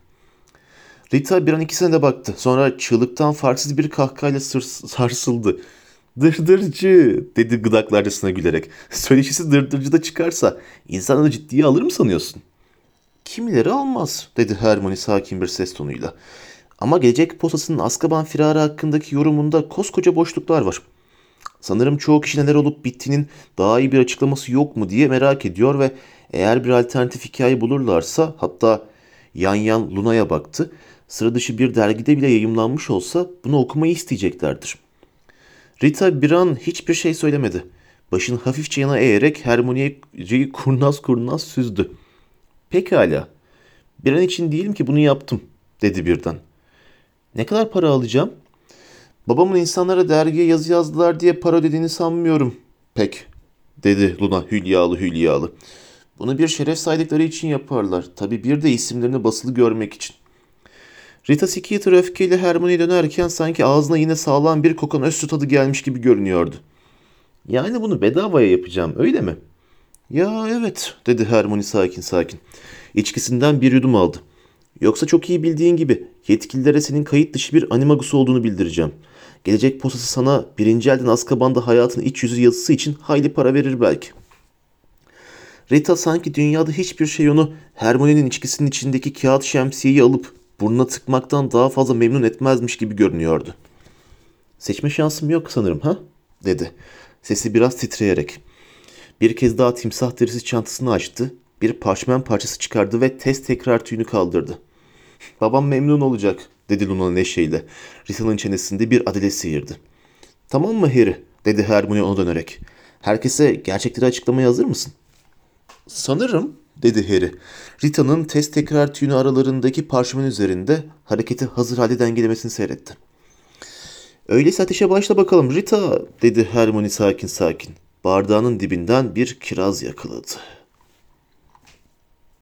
Rita bir an ikisine de baktı. Sonra çığlıktan farksız bir kahkahayla sarsıldı. Dırdırcı dedi gıdaklarcasına gülerek. Söyleşisi dırdırcı da çıkarsa insanları ciddiye alır mı sanıyorsun? Kimileri almaz dedi Hermione sakin bir ses tonuyla. Ama gelecek posasının Azkaban firarı hakkındaki yorumunda koskoca boşluklar var. Sanırım çoğu kişi neler olup bittiğinin daha iyi bir açıklaması yok mu diye merak ediyor ve eğer bir alternatif hikaye bulurlarsa, hatta yan yan Luna'ya baktı, sıra dışı bir dergide bile yayımlanmış olsa bunu okumayı isteyeceklerdir. Rita bir an hiçbir şey söylemedi. Başını hafifçe yana eğerek Hermione'yi kurnaz kurnaz süzdü. Pekala, bir an için değilim ki bunu yaptım, dedi birden. Ne kadar para alacağım? Babamın insanlara dergiye yazı yazdılar diye para ödediğini sanmıyorum pek, dedi Luna hülyalı hülyalı. Bunu bir şeref saydıkları için yaparlar. Tabii bir de isimlerini basılı görmek için. Rita Skeeter öfkeyle Hermione'ye dönerken sanki ağzına yine sağlam bir kokan öz süt tadı gelmiş gibi görünüyordu. Yani bunu bedavaya yapacağım öyle mi? Ya evet, dedi Hermione sakin sakin. İçkisinden bir yudum aldı. Yoksa çok iyi bildiğin gibi yetkililere senin kayıt dışı bir animagus olduğunu bildireceğim. Gelecek posası sana birinci elden Azkaban'da hayatın iç yüzü yazısı için hayli para verir belki. Rita sanki dünyada hiçbir şey onu Hermione'nin içkisinin içindeki kağıt şemsiyeyi alıp burnuna tıkmaktan daha fazla memnun etmezmiş gibi görünüyordu. Seçme şansım yok sanırım ha? Dedi. Sesi biraz titreyerek. Bir kez daha timsah derisi çantasını açtı. Bir parşömen parçası çıkardı ve test tekrar tüyünü kaldırdı. Babam memnun olacak, dedi Luna neşeyle. Rita'nın çenesinde bir adele sıyırdı. Tamam mı Harry, dedi Hermione ona dönerek. Herkese gerçekleri açıklamaya hazır mısın? Sanırım, dedi Harry. Rita'nın test tekrar tüyünü aralarındaki parşömen üzerinde hareketi hazır halde dengelemesini seyretti. Öyleyse ateşe başla bakalım Rita, dedi Hermione sakin sakin. Bardağının dibinden bir kiraz yakaladı.